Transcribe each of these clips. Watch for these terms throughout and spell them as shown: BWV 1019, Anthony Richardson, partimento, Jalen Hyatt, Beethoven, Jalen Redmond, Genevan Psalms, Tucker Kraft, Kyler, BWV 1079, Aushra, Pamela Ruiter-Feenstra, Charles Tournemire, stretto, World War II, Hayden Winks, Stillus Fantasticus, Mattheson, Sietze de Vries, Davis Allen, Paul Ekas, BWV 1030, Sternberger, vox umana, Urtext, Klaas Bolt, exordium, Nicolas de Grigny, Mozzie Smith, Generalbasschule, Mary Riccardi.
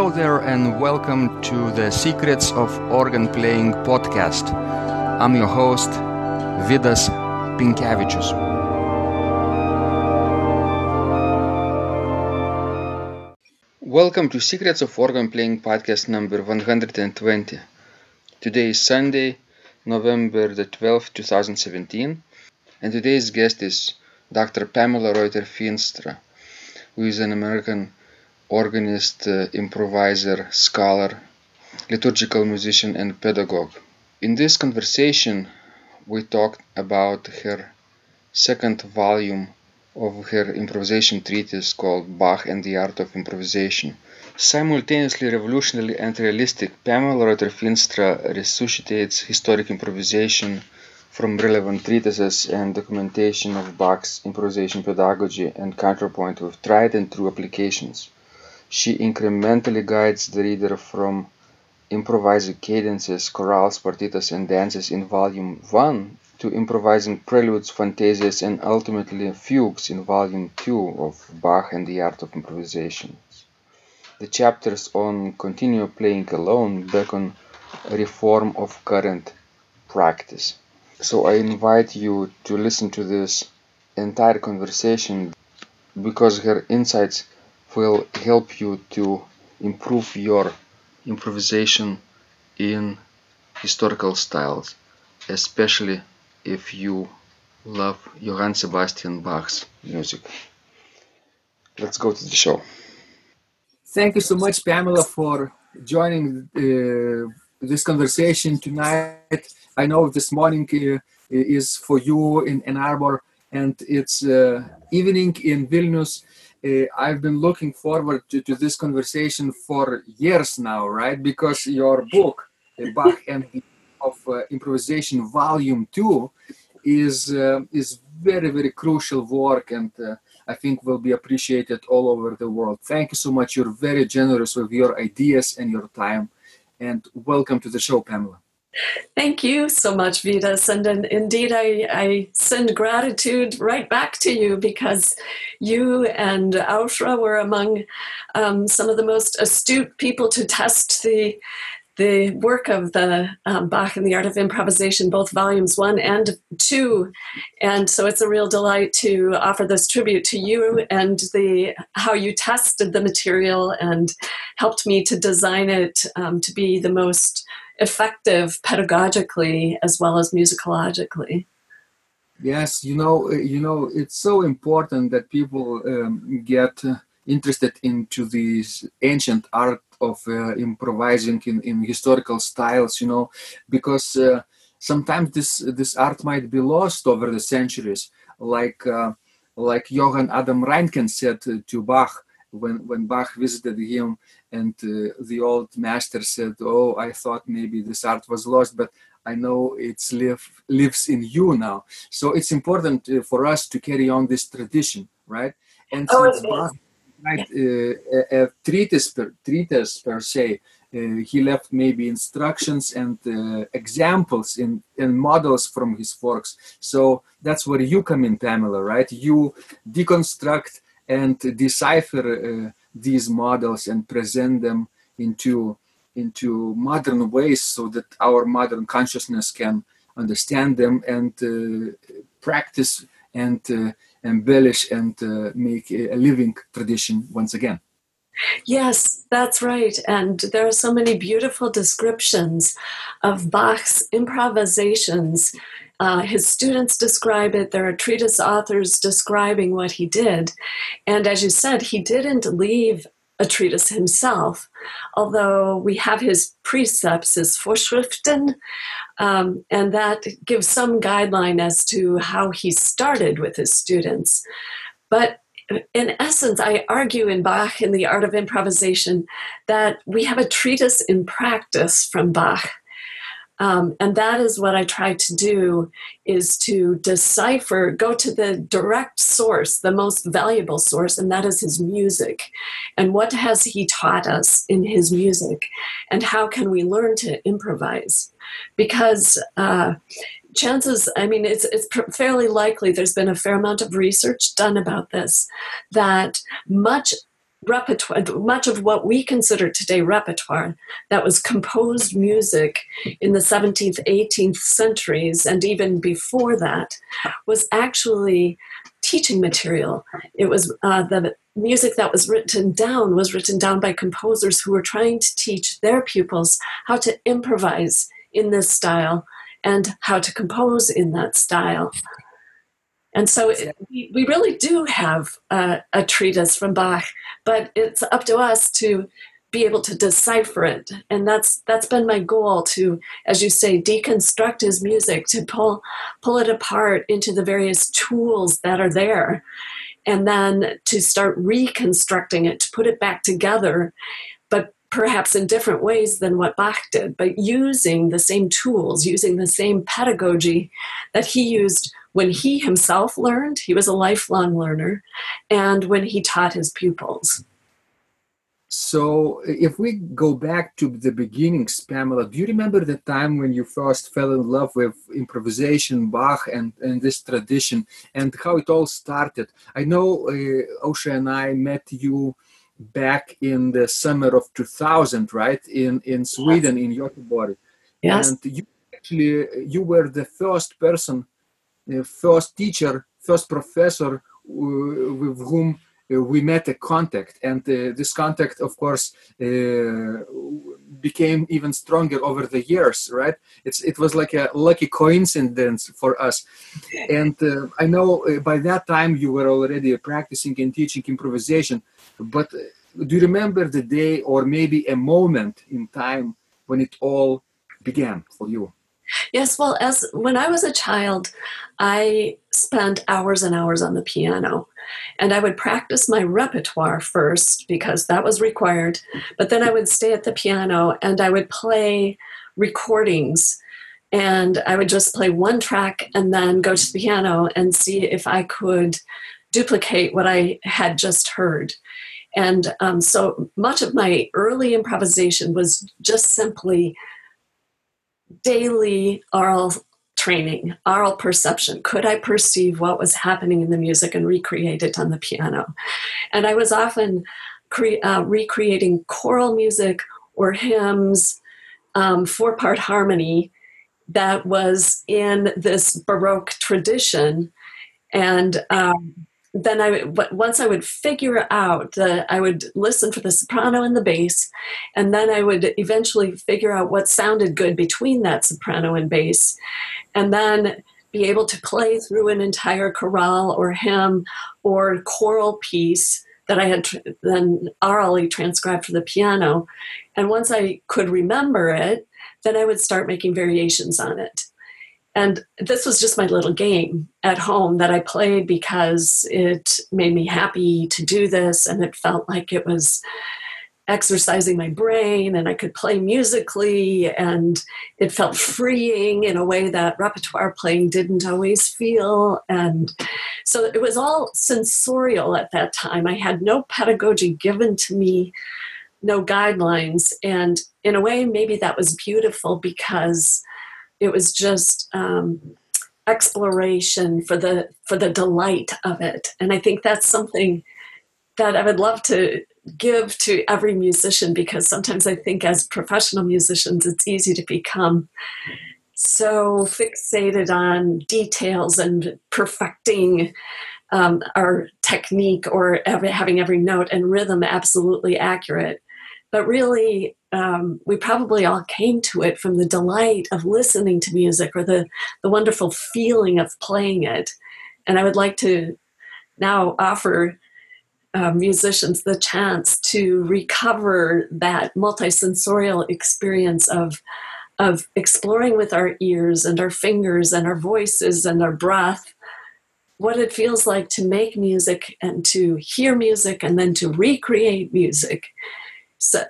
Hello there and welcome to the Secrets of Organ Playing podcast. I'm your host, Vidas Pinkevičius. Welcome to Secrets of Organ Playing podcast number 120. Today is Sunday, November the 12th, 2017, and today's guest is Dr. Pamela Ruiter-Feenstra, who is an American organist, improviser, scholar, liturgical musician, and pedagogue. In this conversation, we talked about her second volume of her improvisation treatise called Bach and the Art of Improvisation. Simultaneously revolutionary and realistic, Pamela Ruiter-Feenstra resuscitates historic improvisation from relevant treatises and documentation of Bach's improvisation pedagogy and counterpoint with tried and true applications. She incrementally guides the reader from improvising cadences, chorales, partitas, and dances in Volume 1 to improvising preludes, fantasias, and ultimately fugues in Volume 2 of Bach and the Art of Improvisation. The chapters on Continue Playing Alone beckon reform of current practice. So I invite you to listen to this entire conversation because her insights will help you to improve your improvisation in historical styles, especially if you love Johann Sebastian Bach's music. Let's go to the show. Thank you so much, Pamela, for joining this conversation tonight. I know this morning is for you in Ann Arbor, and it's evening in Vilnius. I've been looking forward to this conversation for years now, right? Because your book, Bach and the Art of Improvisation, Volume 2, is very, very crucial work, and I think will be appreciated all over the world. Thank you so much. You're very generous with your ideas and your time. And welcome to the show, Pamela. Thank you so much, Vidas, and indeed I send gratitude right back to you because you and Aushra were among some of the most astute people to test the work of the Bach and the Art of Improvisation, both volumes 1 and 2, and so it's a real delight to offer this tribute to you and how you tested the material and helped me to design it to be the most effective pedagogically as well as musicologically. Yes, you know, it's so important that people get interested into this ancient art of improvising in historical styles. You know, because sometimes this art might be lost over the centuries, like Johann Adam Reinken said to Bach. When Bach visited him, and the old master said, "Oh, I thought maybe this art was lost, but I know it lives in you now." So it's important for us to carry on this tradition, right? And since Bach, right, a treatise per se, he left maybe instructions and examples and models from his works. So that's where you come in, Pamela, right? You deconstruct and decipher these models and present them into modern ways so that our modern consciousness can understand them and practice and embellish and make a living tradition once again. Yes, that's right. And there are so many beautiful descriptions of Bach's improvisations. His students describe it. There are treatise authors describing what he did. And as you said, he didn't leave a treatise himself, although we have his precepts, his Vorschriften, and that gives some guideline as to how he started with his students. But in essence, I argue in Bach and the Art of Improvisation that we have a treatise in practice from Bach. And that is what I try to do, is to decipher, go to the direct source, the most valuable source, and that is his music. And what has he taught us in his music? And how can we learn to improvise? Because it's fairly likely, there's been a fair amount of research done about this, that much repertoire, much of what we consider today repertoire, that was composed music in the 17th, 18th centuries, and even before that, was actually teaching material. It was the music that was written down by composers who were trying to teach their pupils how to improvise in this style and how to compose in that style. And so we really do have a treatise from Bach, but it's up to us to be able to decipher it. And that's been my goal, to, as you say, deconstruct his music, to pull it apart into the various tools that are there, and then to start reconstructing it, to put it back together, but perhaps in different ways than what Bach did, but using the same tools, using the same pedagogy that he used when he himself learned. He was a lifelong learner, and when he taught his pupils. So if we go back to the beginnings, Pamela, do you remember the time when you first fell in love with improvisation, Bach, and this tradition, and how it all started? I know Aushra and I met you back in the summer of 2000, right, in Sweden, in Göteborg. Yes. And you were the first person, first teacher, first professor with whom we met a contact, and this contact, of course, became even stronger over the years, right? It was like a lucky coincidence for us. And I know by that time you were already practicing and teaching improvisation, but do you remember the day or maybe a moment in time when it all began for you? Yes, well, as when I was a child, I spent hours and hours on the piano, and I would practice my repertoire first because that was required, but then I would stay at the piano and I would play recordings, and I would just play one track and then go to the piano and see if I could duplicate what I had just heard. And so much of my early improvisation was just simply daily oral training, oral perception. Could I perceive what was happening in the music and recreate it on the piano? And I was often recreating choral music or hymns, four-part harmony that was in this Baroque tradition. And then once I would figure out, I would listen for the soprano and the bass, and then I would eventually figure out what sounded good between that soprano and bass, and then be able to play through an entire chorale or hymn or choral piece that I had then orally transcribed for the piano. And once I could remember it, then I would start making variations on it. And this was just my little game at home that I played because it made me happy to do this, and it felt like it was exercising my brain, and I could play musically, and it felt freeing in a way that repertoire playing didn't always feel. And so it was all sensorial at that time. I had no pedagogy given to me, no guidelines. And in a way, maybe that was beautiful because it was just exploration for the delight of it. And I think that's something that I would love to give to every musician, because sometimes I think as professional musicians, it's easy to become so fixated on details and perfecting our technique or having every note and rhythm absolutely accurate. But really, we probably all came to it from the delight of listening to music or the wonderful feeling of playing it. And I would like to now offer musicians the chance to recover that multisensorial experience of exploring with our ears and our fingers and our voices and our breath what it feels like to make music and to hear music and then to recreate music. So,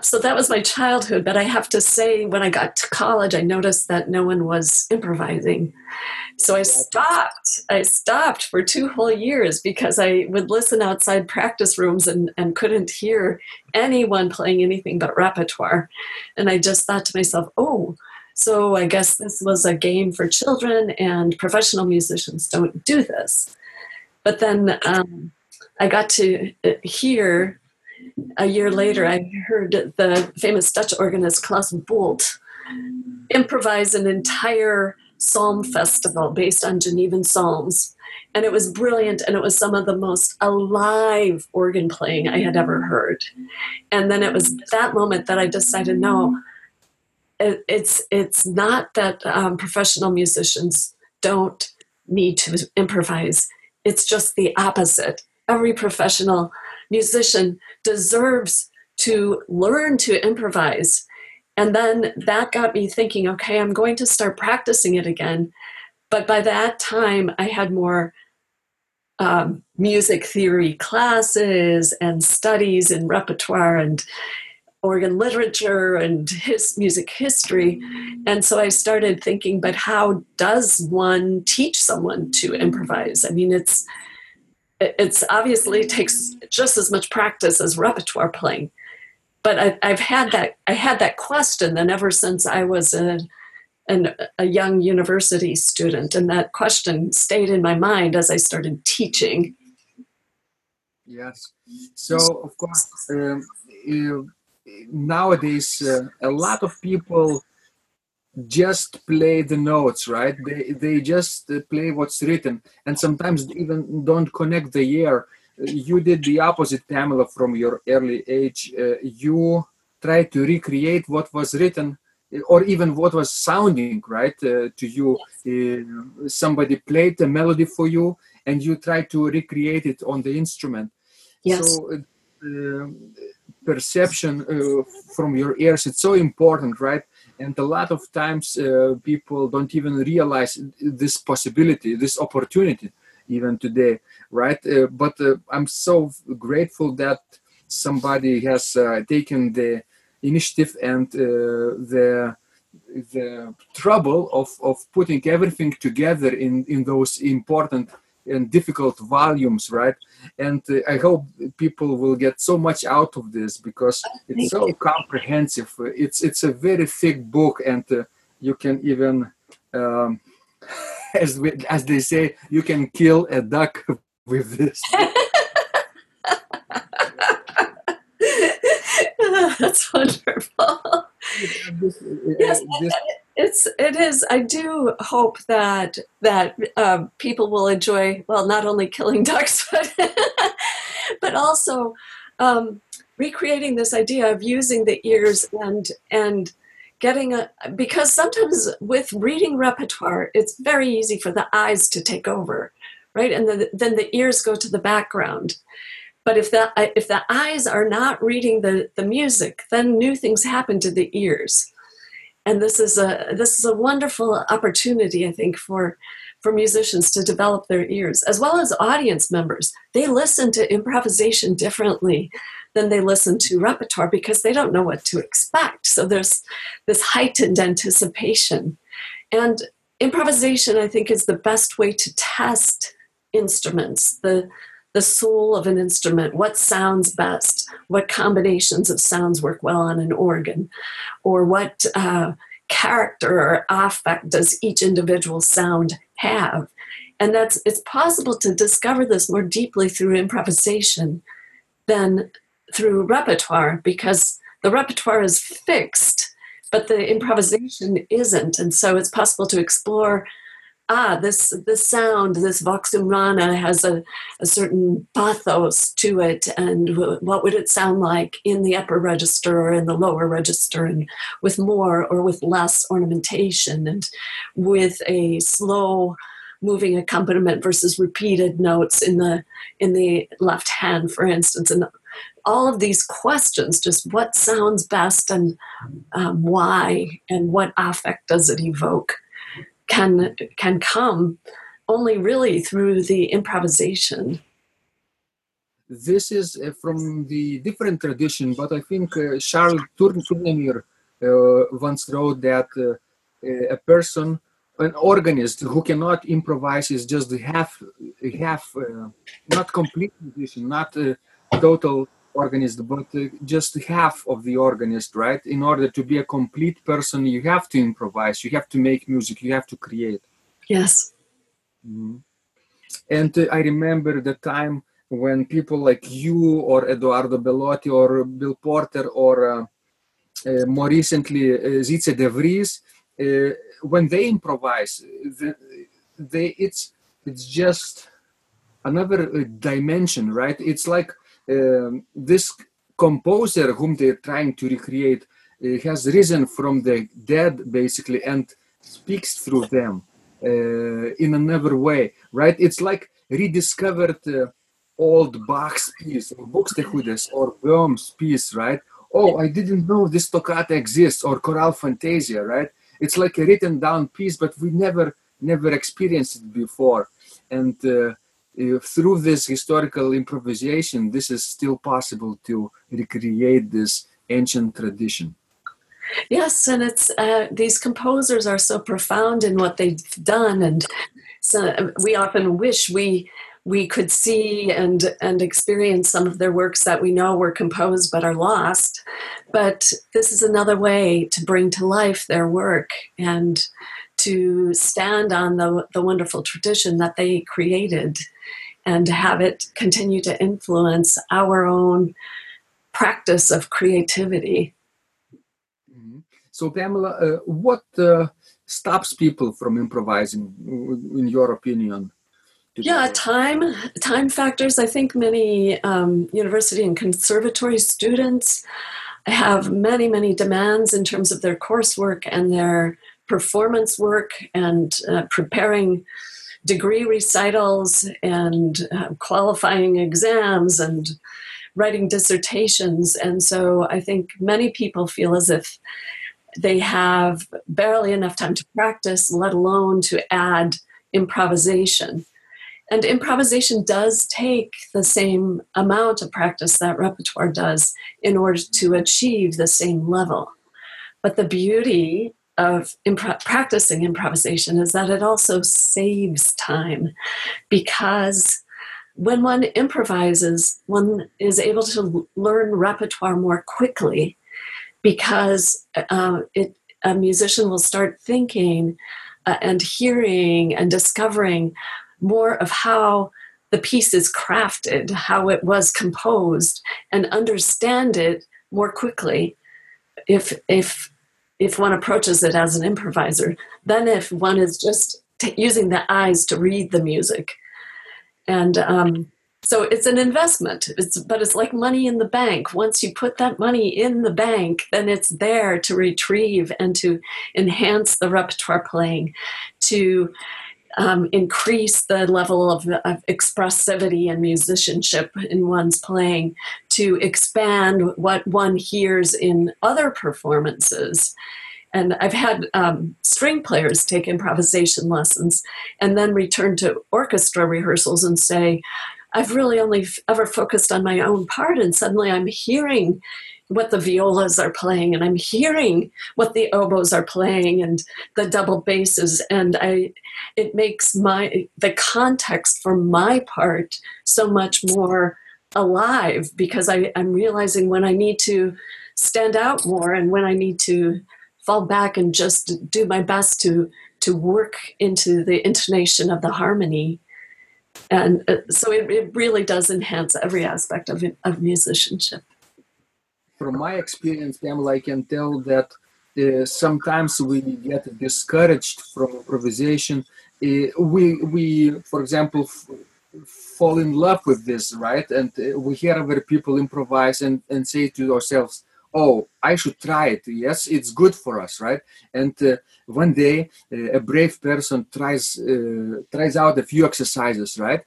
so that was my childhood, but I have to say when I got to college, I noticed that no one was improvising. So I stopped for 2 whole years because I would listen outside practice rooms and couldn't hear anyone playing anything but repertoire. And I just thought to myself, oh, so I guess this was a game for children and professional musicians don't do this. But then I got to hear, a year later, I heard the famous Dutch organist Klaas Bolt improvise an entire psalm festival based on Genevan Psalms. And it was brilliant, and it was some of the most alive organ playing I had ever heard. And then it was that moment that I decided, no, it's not that professional musicians don't need to improvise. It's just the opposite. Every professional musician deserves to learn to improvise. And then that got me thinking, okay, I'm going to start practicing it again. But by that time, I had more music theory classes and studies in repertoire and organ literature and music history. And so I started thinking, but how does one teach someone to improvise? I mean, it's obviously takes just as much practice as repertoire playing. But I had that question then ever since I was a young university student, and that question stayed in my mind as I started teaching. Yes. So, of course, nowadays a lot of people just play the notes, right? They just play what's written, and sometimes even don't connect the ear. You did the opposite, Pamela, from your early age. You tried to recreate what was written, or even what was sounding, right, to you. Somebody played the melody for you, and you tried to recreate it on the instrument. Yes. So perception from your ears, it's so important, right? And a lot of times people don't even realize this possibility, this opportunity, even today, right? But I'm so grateful that somebody has taken the initiative and the trouble of putting everything together in those important and difficult volumes, right? And I hope people will get so much out of this, because it's so comprehensive. It's a very thick book, and you can even, as they say, you can kill a duck with this. That's wonderful. Yes, it is. I do hope that people will enjoy, well, not only killing ducks, but also recreating this idea of using the ears and getting because sometimes with reading repertoire, it's very easy for the eyes to take over, right? And then the ears go to the background. But if the eyes are not reading the music, then new things happen to the ears. And this is a wonderful opportunity, I think, for musicians to develop their ears, as well as audience members. They listen to improvisation differently than they listen to repertoire, because they don't know what to expect. So there's this heightened anticipation. And improvisation, I think, is the best way to test instruments, the soul of an instrument, what sounds best, what combinations of sounds work well on an organ, or what character or affect does each individual sound have. And it's possible to discover this more deeply through improvisation than through repertoire, because the repertoire is fixed, but the improvisation isn't. And so it's possible to explore this sound, this vox umrana has a certain pathos to it, and what would it sound like in the upper register or in the lower register, and with more or with less ornamentation, and with a slow moving accompaniment versus repeated notes in the left hand, for instance. And all of these questions, just what sounds best and why, and what affect does it evoke, can come only really through the improvisation. This is from the different tradition, but I think Charles Tournemire once wrote that a person, an organist who cannot improvise, is just half not complete musician, not total organist, but just half of the organist, right? In order to be a complete person, you have to improvise, you have to make music, you have to create. Yes. Mm-hmm. And I remember the time when people like you or Eduardo Bellotti or Bill Porter or more recently Sietze de Vries, when they improvise, it's just another dimension, right? It's like this composer whom they're trying to recreate has risen from the dead, basically, and speaks through them in another way, right? It's like rediscovered old Bach's piece, or Buxtehude's, or Böhm's piece, right? Oh, I didn't know this toccata exists, or chorale fantasia, right? It's like a written down piece, but we never experienced it before. And through this historical improvisation, this is still possible to recreate this ancient tradition. Yes, and it's these composers are so profound in what they've done, and so we often wish we could see and experience some of their works that we know were composed but are lost. But this is another way to bring to life their work and to stand on the wonderful tradition that they created and have it continue to influence our own practice of creativity. Mm-hmm. So, Pamela, what stops people from improvising, in your opinion? Yeah, time factors. I think many university and conservatory students have many, many demands in terms of their coursework and their performance work and preparing degree recitals and qualifying exams and writing dissertations. And so I think many people feel as if they have barely enough time to practice, let alone to add improvisation. And improvisation does take the same amount of practice that repertoire does in order to achieve the same level. But the beauty of practicing improvisation is that it also saves time, because when one improvises, one is able to learn repertoire more quickly, because a musician will start thinking and hearing and discovering more of how the piece is crafted, how it was composed, and understand it more quickly if one approaches it as an improviser than if one is just using the eyes to read the music. And so it's an investment, but it's like money in the bank. Once you put that money in the bank, then it's there to retrieve and to enhance the repertoire playing, to increase the level of expressivity and musicianship in one's playing, to expand what one hears in other performances. And I've had string players take improvisation lessons and then return to orchestra rehearsals and say, I've really only ever focused on my own part, and suddenly I'm hearing what the violas are playing, and I'm hearing what the oboes are playing and the double basses, and it makes the context for my part so much more alive, because I'm realizing when I need to stand out more and when I need to fall back and just do my best to work into the intonation of the harmony. And so it really does enhance every aspect of musicianship. From my experience, Pamela, I can tell that sometimes we get discouraged from improvisation. We, for example, fall in love with this, right? And we hear other people improvise and say to ourselves, oh, I should try it. Yes, it's good for us, right? And one day, a brave person tries out a few exercises, right?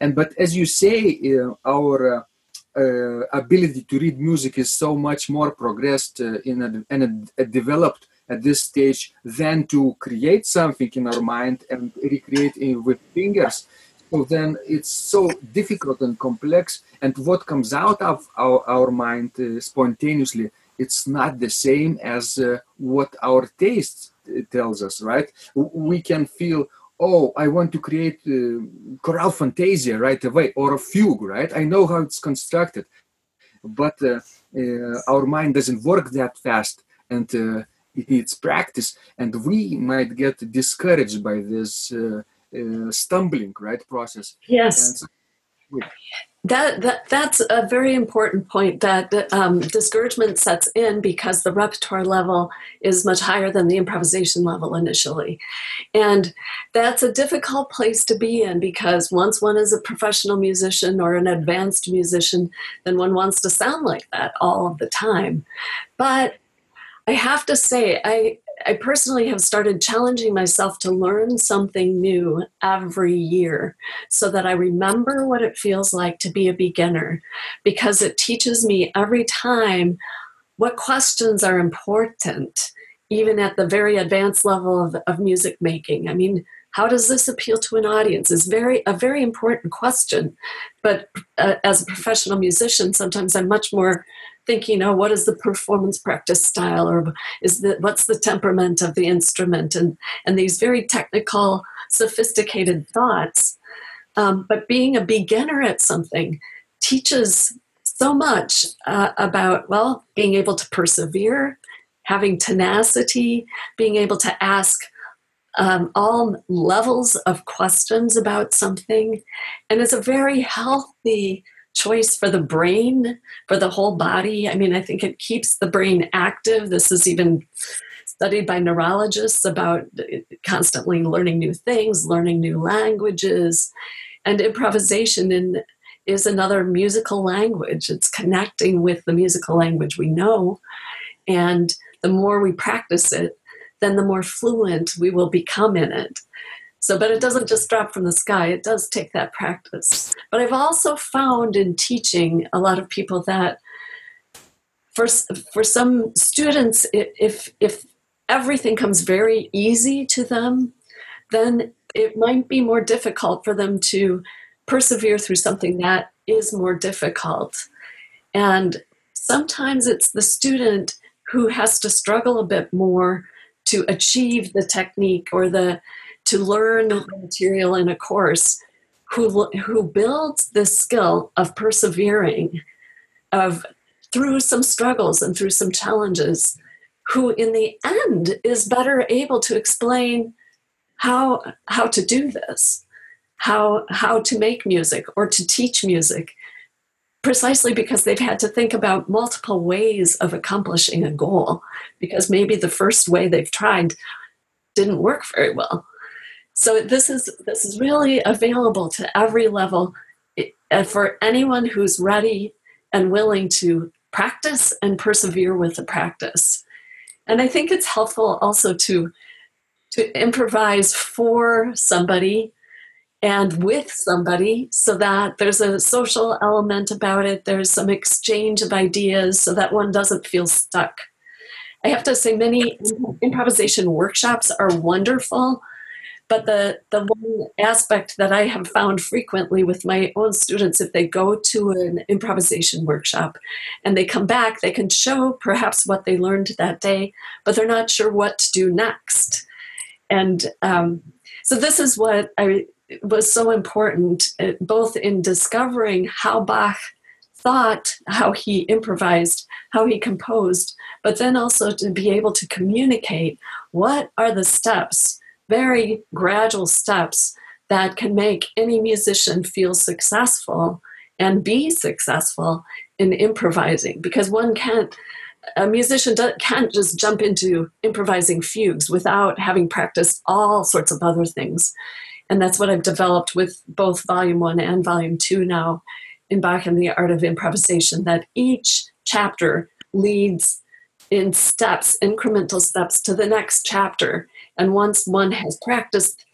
But as you say, our ability to read music is so much more progressed and developed at this stage than to create something in our mind and recreate it with fingers. So then it's so difficult and complex, and what comes out of our mind spontaneously, it's not the same as what our taste tells us, right? We can feel, oh, I want to create chorale fantasia right away, or a fugue, right? I know how it's constructed, but our mind doesn't work that fast, and it needs practice. And we might get discouraged by this stumbling, right, process. Yes. That's a very important point, that discouragement sets in because the repertoire level is much higher than the improvisation level initially. And that's a difficult place to be in, because once one is a professional musician or an advanced musician, then one wants to sound like that all of the time. But I have to say, I personally have started challenging myself to learn something new every year so that I remember what it feels like to be a beginner, because it teaches me every time what questions are important, even at the very advanced level of music making. I mean, how does this appeal to an audience? It's a very important question, but as a professional musician, sometimes I'm much more thinking, oh, what is the performance practice style, or what's the temperament of the instrument, and these very technical, sophisticated thoughts. But being a beginner at something teaches so much about, well, being able to persevere, having tenacity, being able to ask all levels of questions about something. And it's a very healthy choice for the brain, for the whole body. I mean, I think it keeps the brain active. This is even studied by neurologists about constantly learning new things, learning new languages. And improvisation is another musical language. It's connecting with the musical language we know. And the more we practice it, then the more fluent we will become in it. So, but it doesn't just drop from the sky. It does take that practice. But I've also found in teaching a lot of people that for some students, if everything comes very easy to them, then it might be more difficult for them to persevere through something that is more difficult. And sometimes it's the student who has to struggle a bit more to achieve the technique or to learn the material in a course, who builds this skill of persevering, through some struggles and through some challenges, who in the end is better able to explain how to do this, how to make music or to teach music, precisely because they've had to think about multiple ways of accomplishing a goal, because maybe the first way they've tried didn't work very well. So this is really available to every level for anyone who's ready and willing to practice and persevere with the practice. And I think it's helpful also to improvise for somebody and with somebody, so that there's a social element about it. There's some exchange of ideas so that one doesn't feel stuck. I have to say, many improvisation workshops are wonderful. But the one aspect that I have found frequently with my own students, if they go to an improvisation workshop and they come back, they can show perhaps what they learned that day, but they're not sure what to do next. And so this is what was so important, both in discovering how Bach thought, how he improvised, how he composed, but then also to be able to communicate what are the steps, very gradual steps that can make any musician feel successful and be successful in improvising. Because a musician can't just jump into improvising fugues without having practiced all sorts of other things. And that's what I've developed with both Volume 1 and Volume 2 now in Bach and the Art of Improvisation, that each chapter leads in steps, incremental steps to the next chapter. And once one has practiced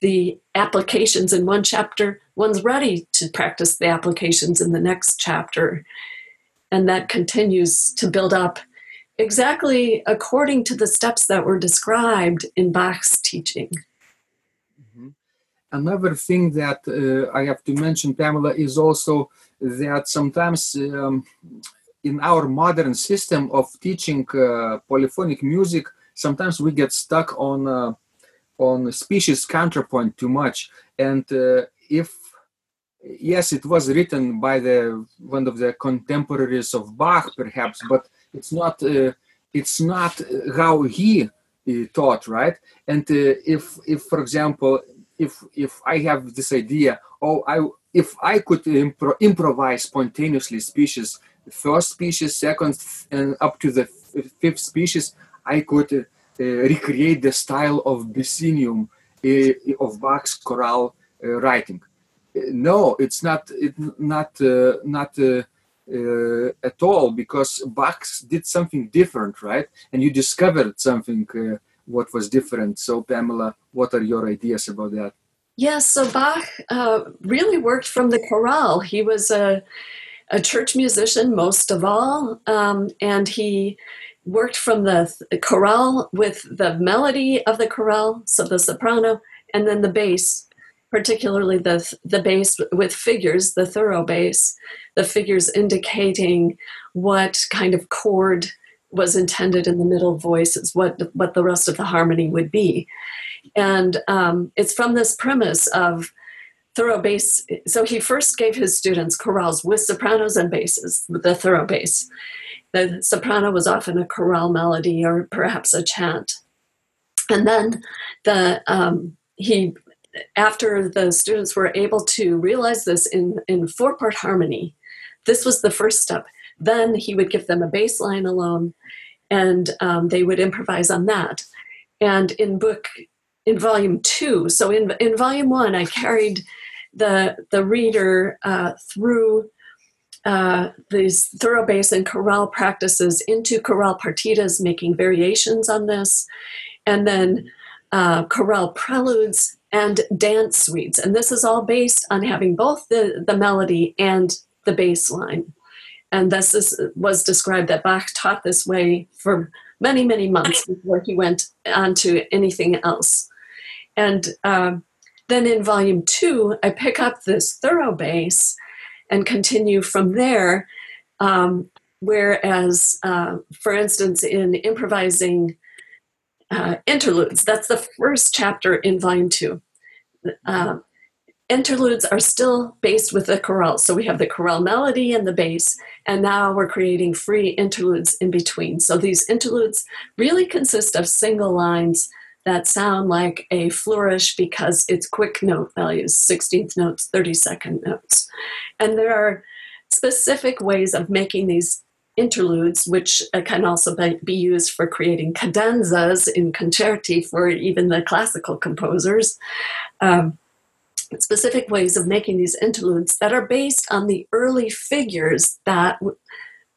the applications in one chapter, one's ready to practice the applications in the next chapter. And that continues to build up exactly according to the steps that were described in Bach's teaching. Mm-hmm. Another thing that I have to mention, Pamela, is also that sometimes in our modern system of teaching polyphonic music, sometimes we get stuck on species counterpoint too much. And it was written by one of the contemporaries of Bach, perhaps, but it's not how he taught, right? And if for example, if I have this idea, if I could improvise spontaneously species, the first species, second, and up to the fifth species, I could recreate the style of Byzantium, of Bach's chorale writing. No, it's not. Not at all, because Bach did something different, right? And you discovered something what was different. So, Pamela, what are your ideas about that? Yes, so Bach really worked from the chorale. He was a church musician most of all, and he worked from the chorale with the melody of the chorale, so the soprano, and then the bass, particularly the bass with figures, the thorough bass, the figures indicating what kind of chord was intended in the middle voices, what the rest of the harmony would be. And it's from this premise of thorough bass. So he first gave his students chorales with sopranos and basses, the thorough bass. The soprano was often a chorale melody or perhaps a chant. And then after the students were able to realize this in four-part harmony, this was the first step. Then he would give them a bass line alone, and they would improvise on that. And in volume two, so in volume one, I carried the reader through these thorough bass and chorale practices into chorale partitas, making variations on this, and then chorale preludes and dance suites. And this is all based on having both the melody and the bass line. And this was described that Bach taught this way for many, many months before he went on to anything else. And then in volume two, I pick up this thorough bass and continue from there. Whereas, for instance, in improvising interludes, that's the first chapter in volume two. Interludes are still based with the chorale. So we have the chorale melody and the bass, and now we're creating free interludes in between. So these interludes really consist of single lines that sound like a flourish because it's quick note values, 16th notes, 32nd notes. And there are specific ways of making these interludes, which can also be used for creating cadenzas in concerti for even the classical composers. Specific ways of making these interludes that are based on the early figures that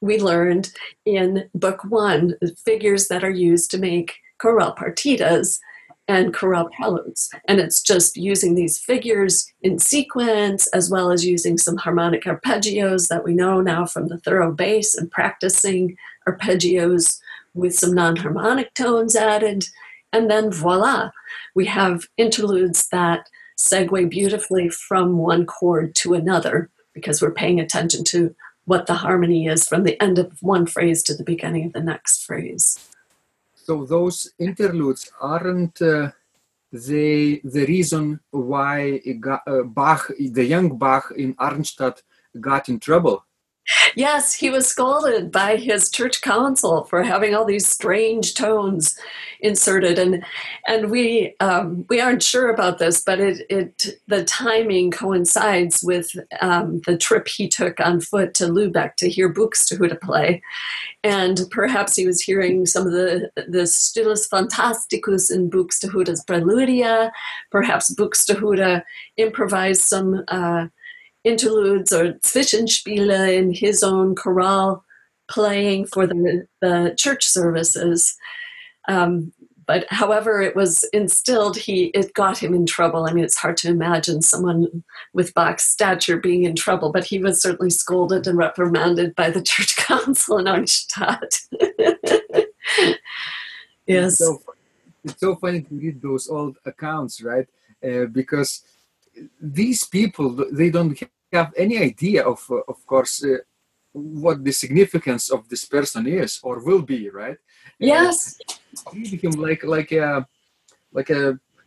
we learned in book one, figures that are used to make chorale partitas and chorale preludes. And it's just using these figures in sequence, as well as using some harmonic arpeggios that we know now from the thorough bass, and practicing arpeggios with some non-harmonic tones added. And then voila, we have interludes that segue beautifully from one chord to another, because we're paying attention to what the harmony is from the end of one phrase to the beginning of the next phrase. So those interludes, aren't they the reason why Bach, the young Bach in Arnstadt, got in trouble? Yes, he was scolded by his church council for having all these strange tones inserted, and we aren't sure about this, but the timing coincides with the trip he took on foot to Lübeck to hear Buxtehude play, and perhaps he was hearing some of the Stillus Fantasticus in Buxtehude's Preludia. Perhaps Buxtehude improvised some interludes or Zwischenspiele in his own chorale playing for the church services. But however it was instilled, it got him in trouble. I mean, it's hard to imagine someone with Bach's stature being in trouble, but he was certainly scolded and reprimanded by the church council in Arnstadt. Yes. It's so funny to read those old accounts, right? Because these people, they don't have any idea of course, what the significance of this person is or will be, right? Yes. Treat him like a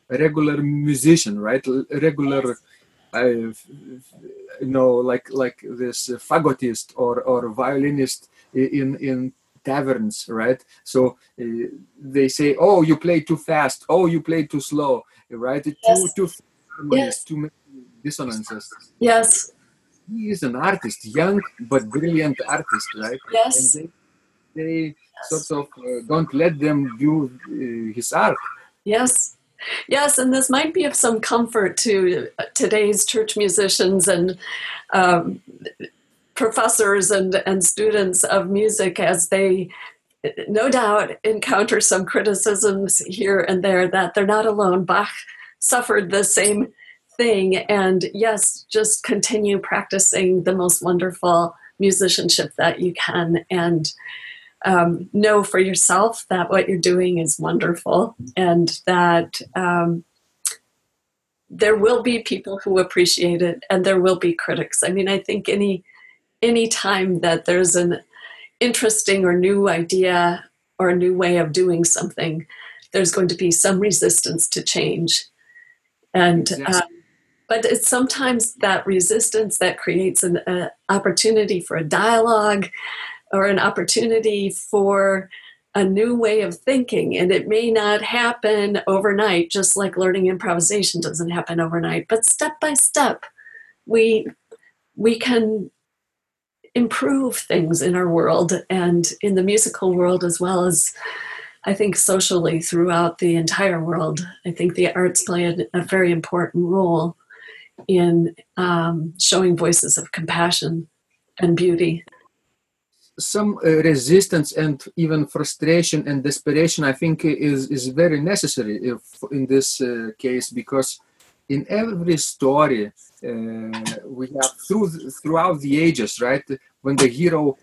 regular musician, right? Regular, like this fagotist or violinist in taverns, right? So they say, "Oh, you play too fast. Oh, you play too slow," right? Yes. Too many dissonances. Yes. He is an artist, young but brilliant artist, right? Yes. And they yes. sort of don't let them do his art. Yes. Yes, and this might be of some comfort to today's church musicians and professors and students of music as they no doubt encounter some criticisms here and there that they're not alone. Bach suffered the same thing, and yes, just continue practicing the most wonderful musicianship that you can, and know for yourself that what you're doing is wonderful, and that there will be people who appreciate it, and there will be critics. I mean, I think any time that there's an interesting or new idea or a new way of doing something, there's going to be some resistance to change. And but it's sometimes that resistance that creates an opportunity for a dialogue or an opportunity for a new way of thinking. And it may not happen overnight, just like learning improvisation doesn't happen overnight, but step by step, we can improve things in our world and in the musical world, as well as, I think, socially throughout the entire world. I think the arts play a very important role in showing voices of compassion and beauty. Some resistance and even frustration and desperation, I think, is very necessary in this case, because in every story we have throughout the ages, right, when the hero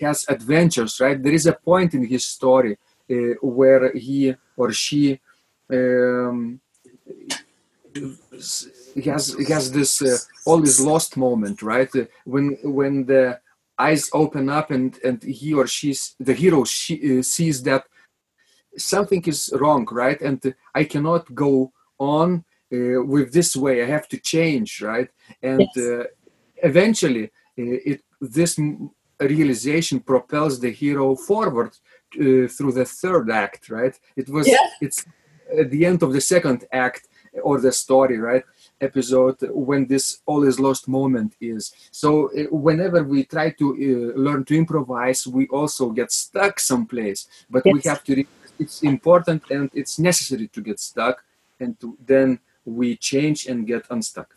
has adventures, right, there is a point in his story where he or she has this all is lost moment, right, when the eyes open up and he or she's the hero sees that something is wrong, right, and I cannot go on with this way, I have to change, right, and yes. Eventually this realization propels the hero forward through the third act, right? It's at the end of the second act or the story, right, episode, when this all is lost moment is. So whenever we try to learn to improvise, we also get stuck someplace, but yes. we have to, it's important and it's necessary to get stuck, and then we change and get unstuck.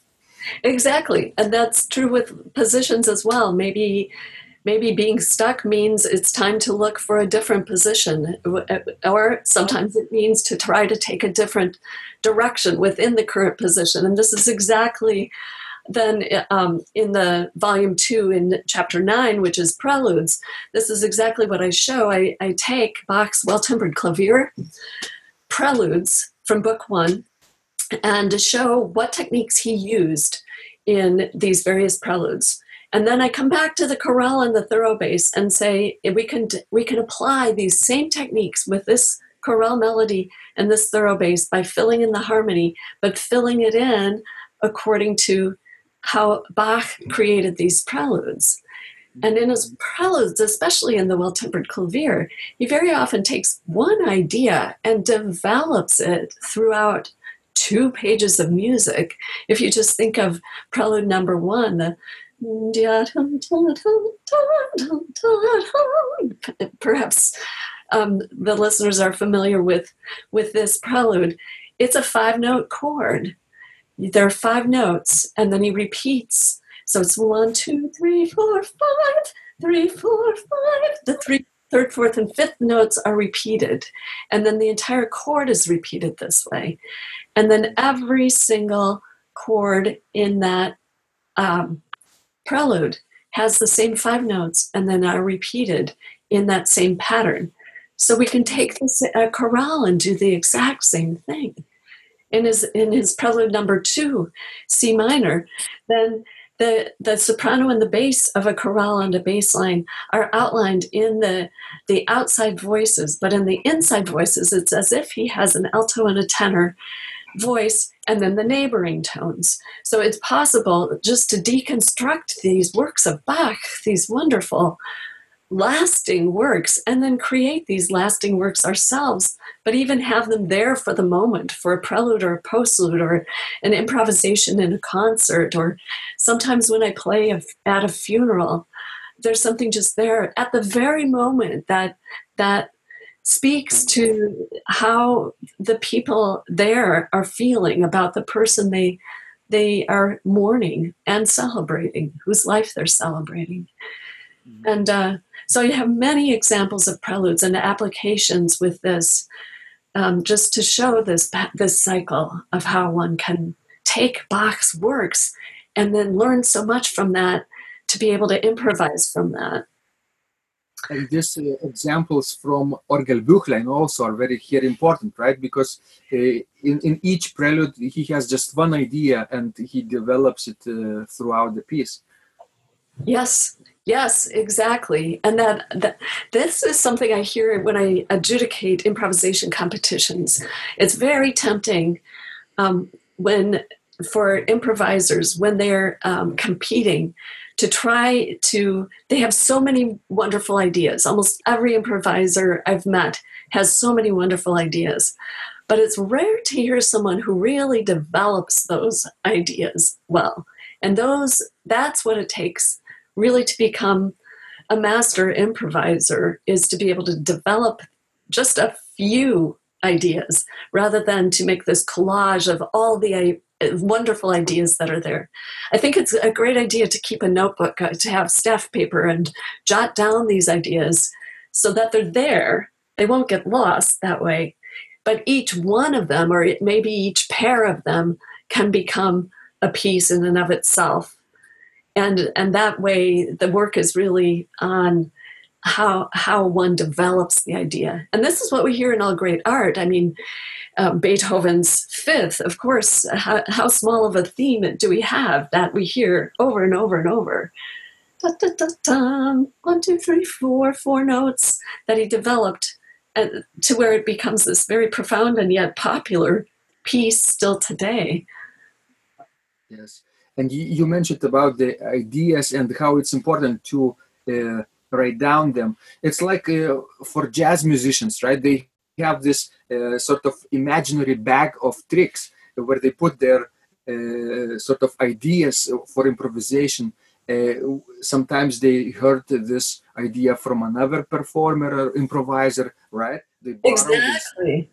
Exactly, and that's true with positions as well. Maybe being stuck means it's time to look for a different position, or sometimes it means to try to take a different direction within the current position. And this is exactly then in the volume 2 in chapter 9, which is Preludes, this is exactly what I show. I take Bach's Well-Tempered Clavier, Preludes from Book 1, and to show what techniques he used in these various preludes. And then I come back to the chorale and the thorough bass and say, we can apply these same techniques with this chorale melody and this thorough bass by filling in the harmony, but filling it in according to how Bach created these preludes. And in his preludes, especially in the Well-Tempered Clavier, he very often takes one idea and develops it throughout 2 pages of music. If you just think of Prelude number 1, the perhaps the listeners are familiar with this prelude. It's a 5-note chord. There are 5 notes, and then he repeats. So it's 1, 2, 3, 4, 5, 3, 4, 5. The 3rd, 4th, and 5th notes are repeated, and then the entire chord is repeated this way. And then every single chord in that prelude has the same 5 notes and then are repeated in that same pattern. So we can take this chorale and do the exact same thing. In his Prelude number 2, C minor, then the soprano and the bass of a chorale and a bass line are outlined in the outside voices, but in the inside voices, it's as if he has an alto and a tenor voice, and then the neighboring tones. So it's possible just to deconstruct these works of Bach, these wonderful lasting works and then create these lasting works ourselves, but even have them there for the moment, for a prelude or a postlude or an improvisation in a concert, or sometimes when I play at a funeral, there's something just there at the very moment that speaks to how the people there are feeling about the person they are mourning and celebrating, whose life they're celebrating. Mm-hmm. And so you have many examples of preludes and applications with this, just to show this cycle of how one can take Bach's works and then learn so much from that to be able to improvise from that. And these examples from Orgelbüchlein also are very here important, right? Because in each prelude he has just one idea and he develops it throughout the piece. Yes, exactly. And that this is something I hear when I adjudicate improvisation competitions. It's very tempting for improvisers when they're competing to try to, they have so many wonderful ideas. Almost every improviser I've met has so many wonderful ideas, but it's rare to hear someone who really develops those ideas well. And that's what it takes really to become a master improviser, is to be able to develop just a few ideas rather than to make this collage of all the wonderful ideas that are there. I think it's a great idea to keep a notebook, to have staff paper and jot down these ideas so that they're there. They won't get lost that way. But each one of them, or maybe each pair of them, can become a piece in and of itself. And that way the work is really on how one develops the idea. And this is what we hear in all great art. I mean, Beethoven's Fifth, of course, how small of a theme do we have that we hear over and over and over? Da, da, da, da, 1, 2, 3, 4 notes that he developed to where it becomes this very profound and yet popular piece still today. Yes. And you mentioned about the ideas and how it's important to write down them. It's like for jazz musicians, right? They have this sort of imaginary bag of tricks where they put their sort of ideas for improvisation. Sometimes they heard this idea from another performer or improviser, right? They borrow exactly.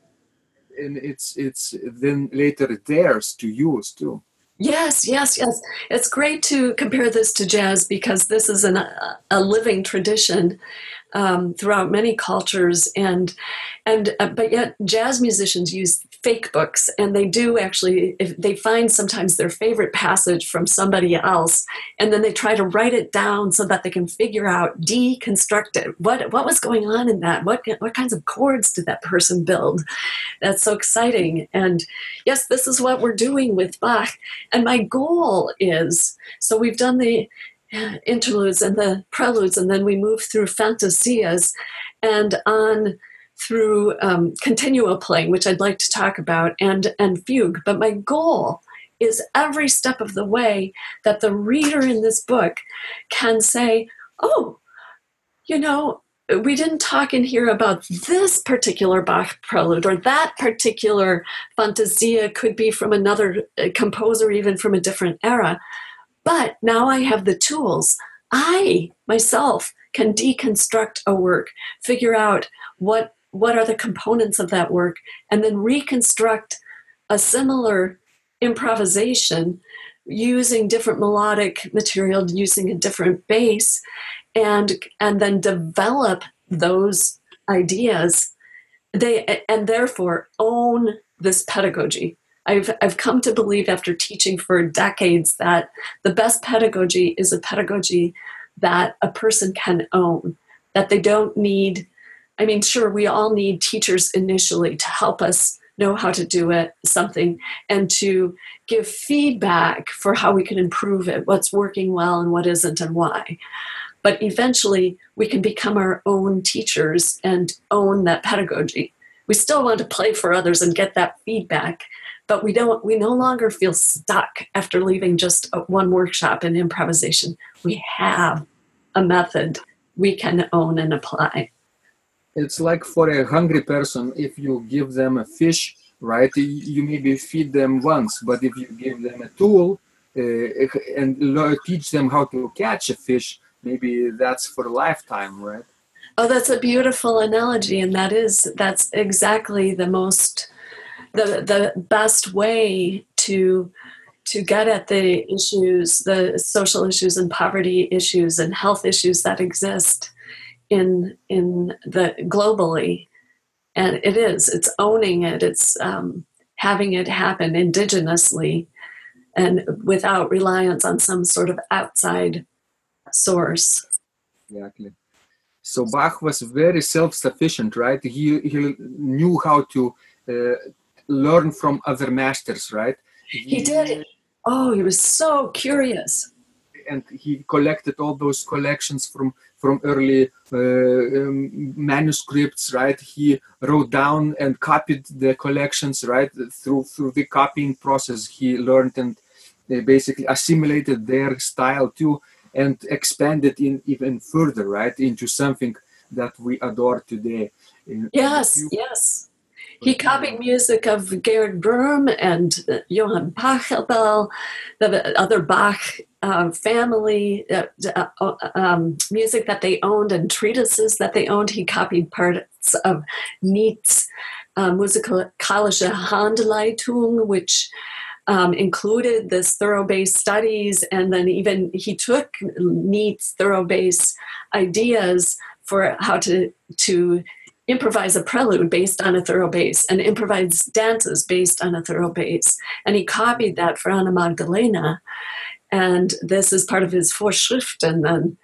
This, and it's then later theirs to use too. Yes. It's great to compare this to jazz because this is a living tradition throughout many cultures, and but yet jazz musicians use fake books, and they do actually, if they find sometimes their favorite passage from somebody else, and then they try to write it down so that they can figure out, deconstruct it. What was going on in that? What kinds of chords did that person build? That's so exciting. And yes, this is what we're doing with Bach. And my goal is, so we've done the interludes and the preludes, and then we move through fantasias and on through continuo playing, which I'd like to talk about, and fugue. But my goal is every step of the way that the reader in this book can say, oh, you know, we didn't talk in here about this particular Bach prelude, or that particular fantasia could be from another composer, even from a different era. But now I have the tools. I, myself, can deconstruct a work, figure out what are the components of that work, and then reconstruct a similar improvisation using different melodic material, using a different bass, and then develop those ideas. And therefore own this pedagogy. I've come to believe after teaching for decades that the best pedagogy is a pedagogy that a person can own, that they don't need. I mean, sure, we all need teachers initially to help us know how to do something and to give feedback for how we can improve it, what's working well and what isn't and why. But eventually we can become our own teachers and own that pedagogy. We still want to play for others and get that feedback, but we no longer feel stuck after leaving just one workshop in improvisation. We have a method we can own and apply. It's like for a hungry person, if you give them a fish, right, you maybe feed them once, but if you give them a tool and teach them how to catch a fish, maybe that's for a lifetime, right? Oh, that's a beautiful analogy, and that's exactly the best way to get at the issues, the social issues and poverty issues and health issues that exist in the globally. And it's owning it, it's having it happen indigenously and without reliance on some sort of outside source. Exactly. So Bach was very self-sufficient, right? He knew how to learn from other masters, right? He did. Oh, he was so curious. And he collected all those collections from early manuscripts, right? He wrote down and copied the collections, right? Through the copying process, he learned and basically assimilated their style too, and expanded in even further, right, into something that we adore today. Yes. He copied music of Georg Böhm and Johann Pachelbel, the other Bach family, music that they owned and treatises that they owned. He copied parts of Nietzsche's Musikalische Handleitung, which included this thorough bass studies, and then even he took Nietzsche's thorough bass ideas for how to improvise a prelude based on a thorough bass and improvise dances based on a thorough bass. And he copied that for Anna Magdalena. And this is part of his Vorschriften.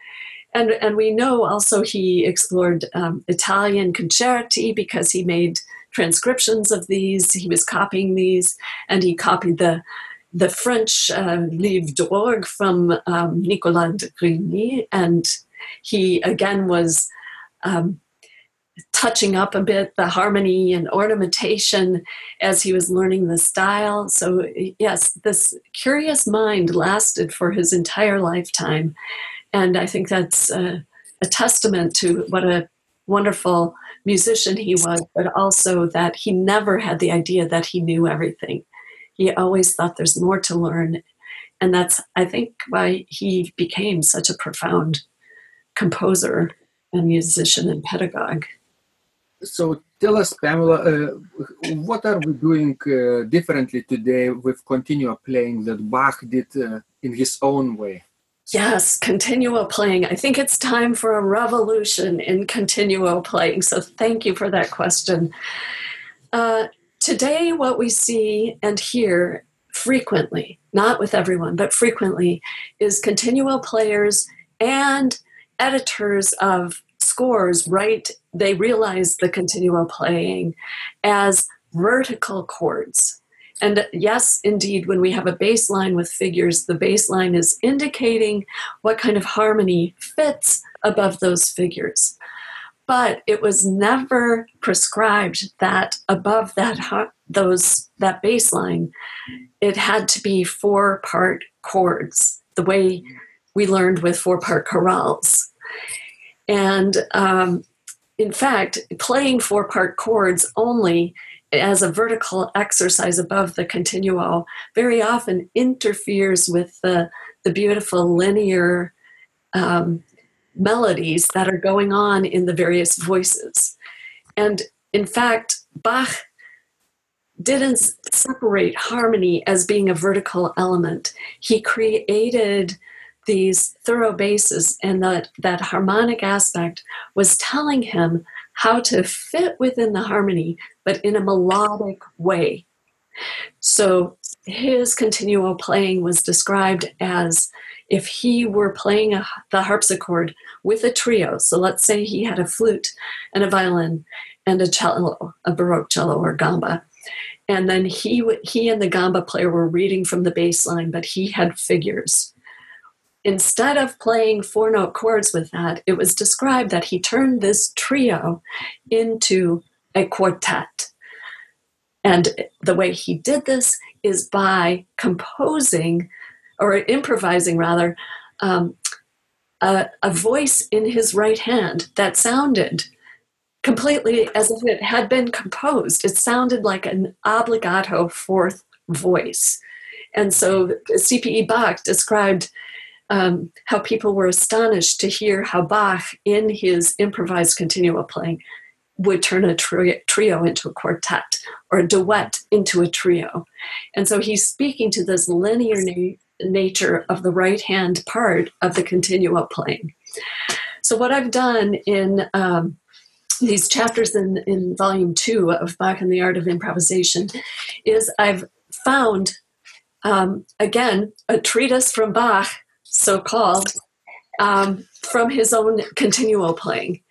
And we know also he explored Italian concerti because he made transcriptions of these. He was copying these. And he copied the French Livre d'orgue from Nicolas de Grigny. And he, again, was touching up a bit the harmony and ornamentation as he was learning the style. So yes, this curious mind lasted for his entire lifetime. And I think that's a testament to what a wonderful musician he was, but also that he never had the idea that he knew everything. He always thought there's more to learn. And that's, I think, why he became such a profound composer and musician and pedagogue. So tell us, Pamela, what are we doing differently today with continual playing that Bach did in his own way? Yes, continual playing. I think it's time for a revolution in continual playing. So thank you for that question. Today, what we see and hear frequently, not with everyone, but frequently, is continual players and editors of scores, right? They realize the continual playing as vertical chords. And yes, indeed, when we have a bass line with figures, the bass line is indicating what kind of harmony fits above those figures. But it was never prescribed that above that bass line, it had to be four-part chords, the way we learned with four-part chorales. And in fact, playing four-part chords only as a vertical exercise above the continuo very often interferes with the beautiful linear melodies that are going on in the various voices. And in fact, Bach didn't separate harmony as being a vertical element. He created these thorough basses, and that harmonic aspect was telling him how to fit within the harmony, but in a melodic way. So his continual playing was described as if he were playing the harpsichord with a trio. So let's say he had a flute and a violin and a cello, a baroque cello or gamba. And then he and the gamba player were reading from the bass line, but he had figures. Instead of playing four-note chords with that, it was described that he turned this trio into a quartet. And the way he did this is by composing, or improvising rather, a voice in his right hand that sounded completely as if it had been composed. It sounded like an obligato fourth voice. And so C.P.E. Bach described how people were astonished to hear how Bach, in his improvised continuo playing, would turn a trio into a quartet, or a duet into a trio. And so he's speaking to this linear nature of the right-hand part of the continuo playing. So what I've done in these chapters in Volume 2 of Bach and the Art of Improvisation is I've found, again, a treatise from Bach, so-called, from his own continuo playing.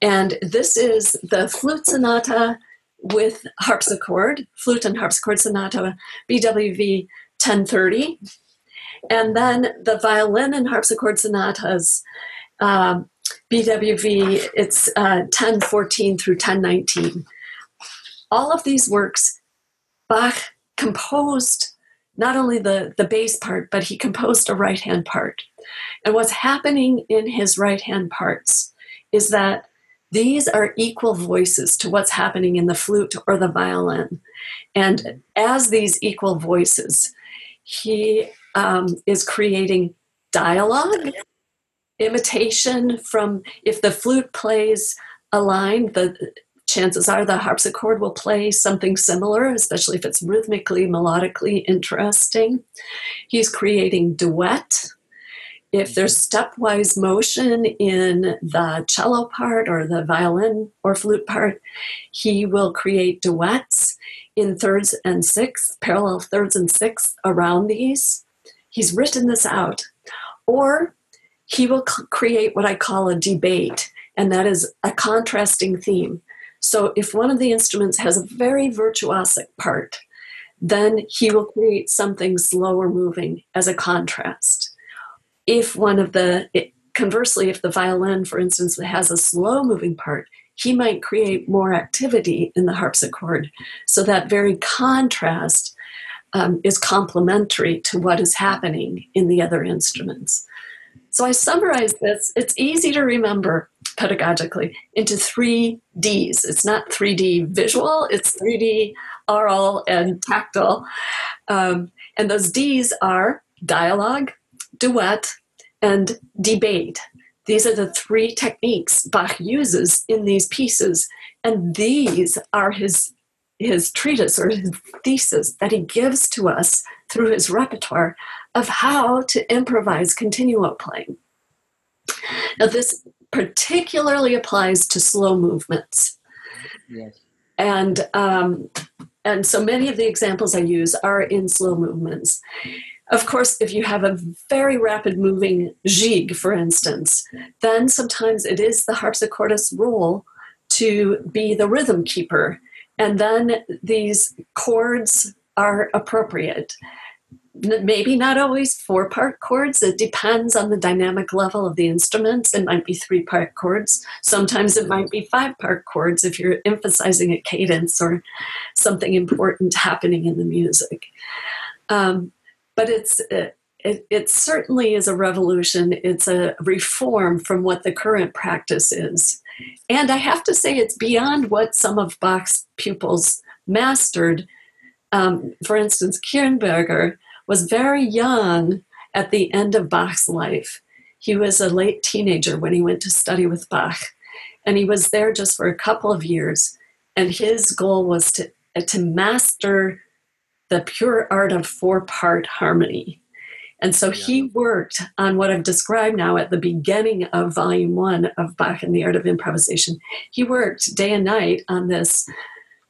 And this is the flute sonata with harpsichord, flute and harpsichord sonata, BWV 1030. And then the violin and harpsichord sonatas, BWV, it's 1014 through 1019. All of these works, Bach composed not only the bass part, but he composed a right-hand part. And what's happening in his right-hand parts is that these are equal voices to what's happening in the flute or the violin. And as these equal voices, he is creating dialogue, imitation from, if the flute plays a line, the chances are the harpsichord will play something similar, especially if it's rhythmically, melodically interesting. He's creating duet. If there's stepwise motion in the cello part or the violin or flute part, he will create duets in thirds and sixths, parallel thirds and sixths around these. He's written this out. Or he will create what I call a debate, and that is a contrasting theme. So if one of the instruments has a very virtuosic part, then he will create something slower moving as a contrast. If one of the, conversely, if the violin, for instance, has a slow moving part, he might create more activity in the harpsichord. So that very contrast is complementary to what is happening in the other instruments. So I summarize this, it's easy to remember pedagogically, into 3Ds. It's not 3D visual, it's 3D aural and tactile. And those Ds are dialogue, duet, and debate. These are the three techniques Bach uses in these pieces, and these are his treatise or his thesis that he gives to us through his repertoire of how to improvise continuo playing. Now, this particularly applies to slow movements. Yes. And so many of the examples I use are in slow movements. Of course, if you have a very rapid moving gigue, for instance, then sometimes it is the harpsichordist's role to be the rhythm keeper. And then these chords are appropriate. Maybe not always four-part chords. It depends on the dynamic level of the instruments. It might be three-part chords. Sometimes it might be five-part chords if you're emphasizing a cadence or something important happening in the music. But it certainly is a revolution. It's a reform from what the current practice is. And I have to say it's beyond what some of Bach's pupils mastered. For instance, Kirnberger was very young at the end of Bach's life. He was a late teenager when he went to study with Bach. And he was there just for a couple of years. And his goal was to master the pure art of four-part harmony. And so he worked on what I've described now at the beginning of Volume 1 of Bach and the Art of Improvisation. He worked day and night on this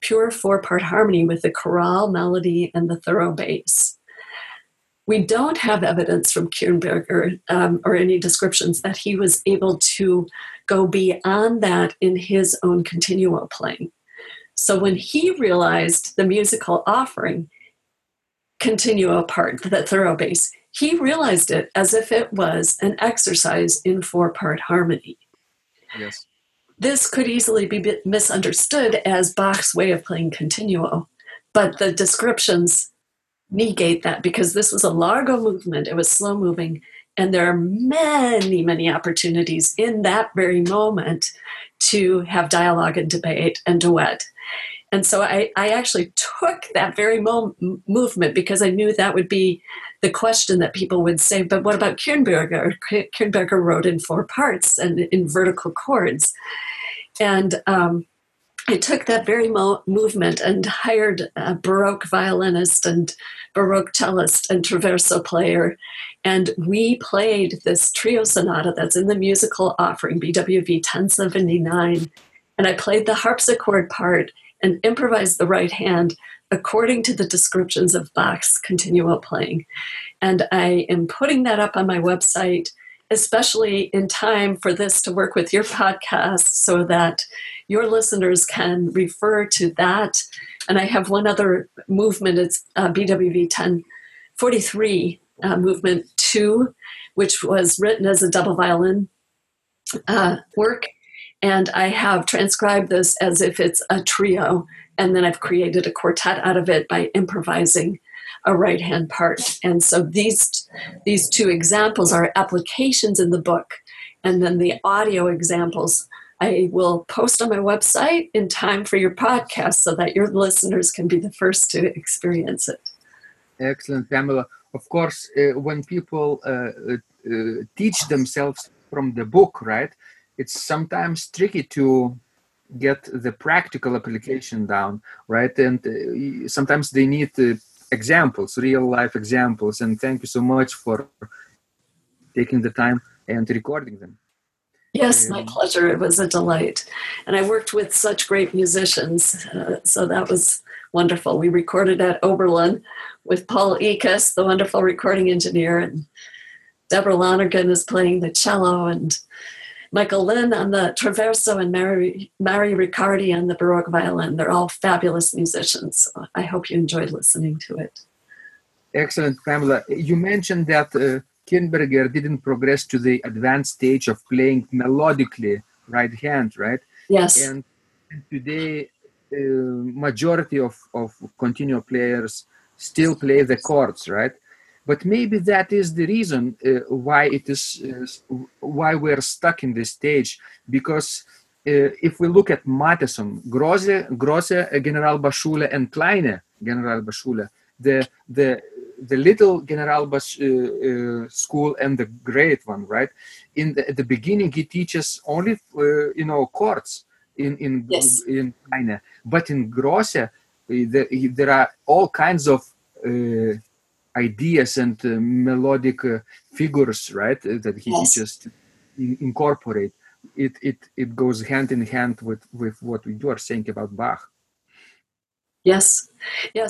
pure four-part harmony with the chorale, melody, and the thorough bass. We don't have evidence from Kirnberger or any descriptions that he was able to go beyond that in his own continuo playing. So when he realized the musical offering, continuo part, the thorough bass, he realized it as if it was an exercise in four-part harmony. Yes. This could easily be misunderstood as Bach's way of playing continuo, but the descriptions negate that because this was a largo movement. It was slow moving, And there are many, many opportunities in that very moment to have dialogue and debate and duet. And so I actually took that very movement because I knew that would be the question that people would say, but what about Kirnberger? Kirnberger wrote in 4 parts and in vertical chords. And I took that very movement and hired a Baroque violinist and Baroque cellist and Traverso player. And we played this trio sonata that's in the Musical Offering, BWV 1079. And I played the harpsichord part and improvised the right hand according to the descriptions of Bach's continuo playing. And I am putting that up on my website, especially in time for this to work with your podcast so that your listeners can refer to that. And I have one other movement, it's BWV 1043, movement 2, which was written as a double violin work. And I have transcribed this as if it's a trio. And then I've created a quartet out of it by improvising a right-hand part. And so these 2 examples are applications in the book. And then the audio examples I will post on my website in time for your podcast so that your listeners can be the first to experience it. Excellent, Pamela. Of course, when people teach themselves from the book, right, it's sometimes tricky to get the practical application down, right? And sometimes they need examples, real life examples. And thank you so much for taking the time and recording them. Yes, my pleasure. It was a delight. And I worked with such great musicians, so that was wonderful. We recorded at Oberlin with Paul Ekas, the wonderful recording engineer, and Deborah Lonergan is playing the cello, and Michael Lynn on the Traverso, and Mary Riccardi on the Baroque violin. They're all fabulous musicians. So I hope you enjoyed listening to it. Excellent, Pamela. You mentioned that Kirnberger didn't progress to the advanced stage of playing melodically right hand, right? Yes. And today, majority of continuo players still play the chords, right? But maybe that is the reason why we're stuck in this stage. Because if we look at Mattheson, Grosse, Generalbasschule, and Kleine Generalbasschule, the little Generalbasschule school and the great one, right? In the beginning, he teaches only chords in Kleine, but in Grosse, there are all kinds of ideas and melodic figures, right? That he just incorporate. It goes hand in hand with what you are saying about Bach. Yes,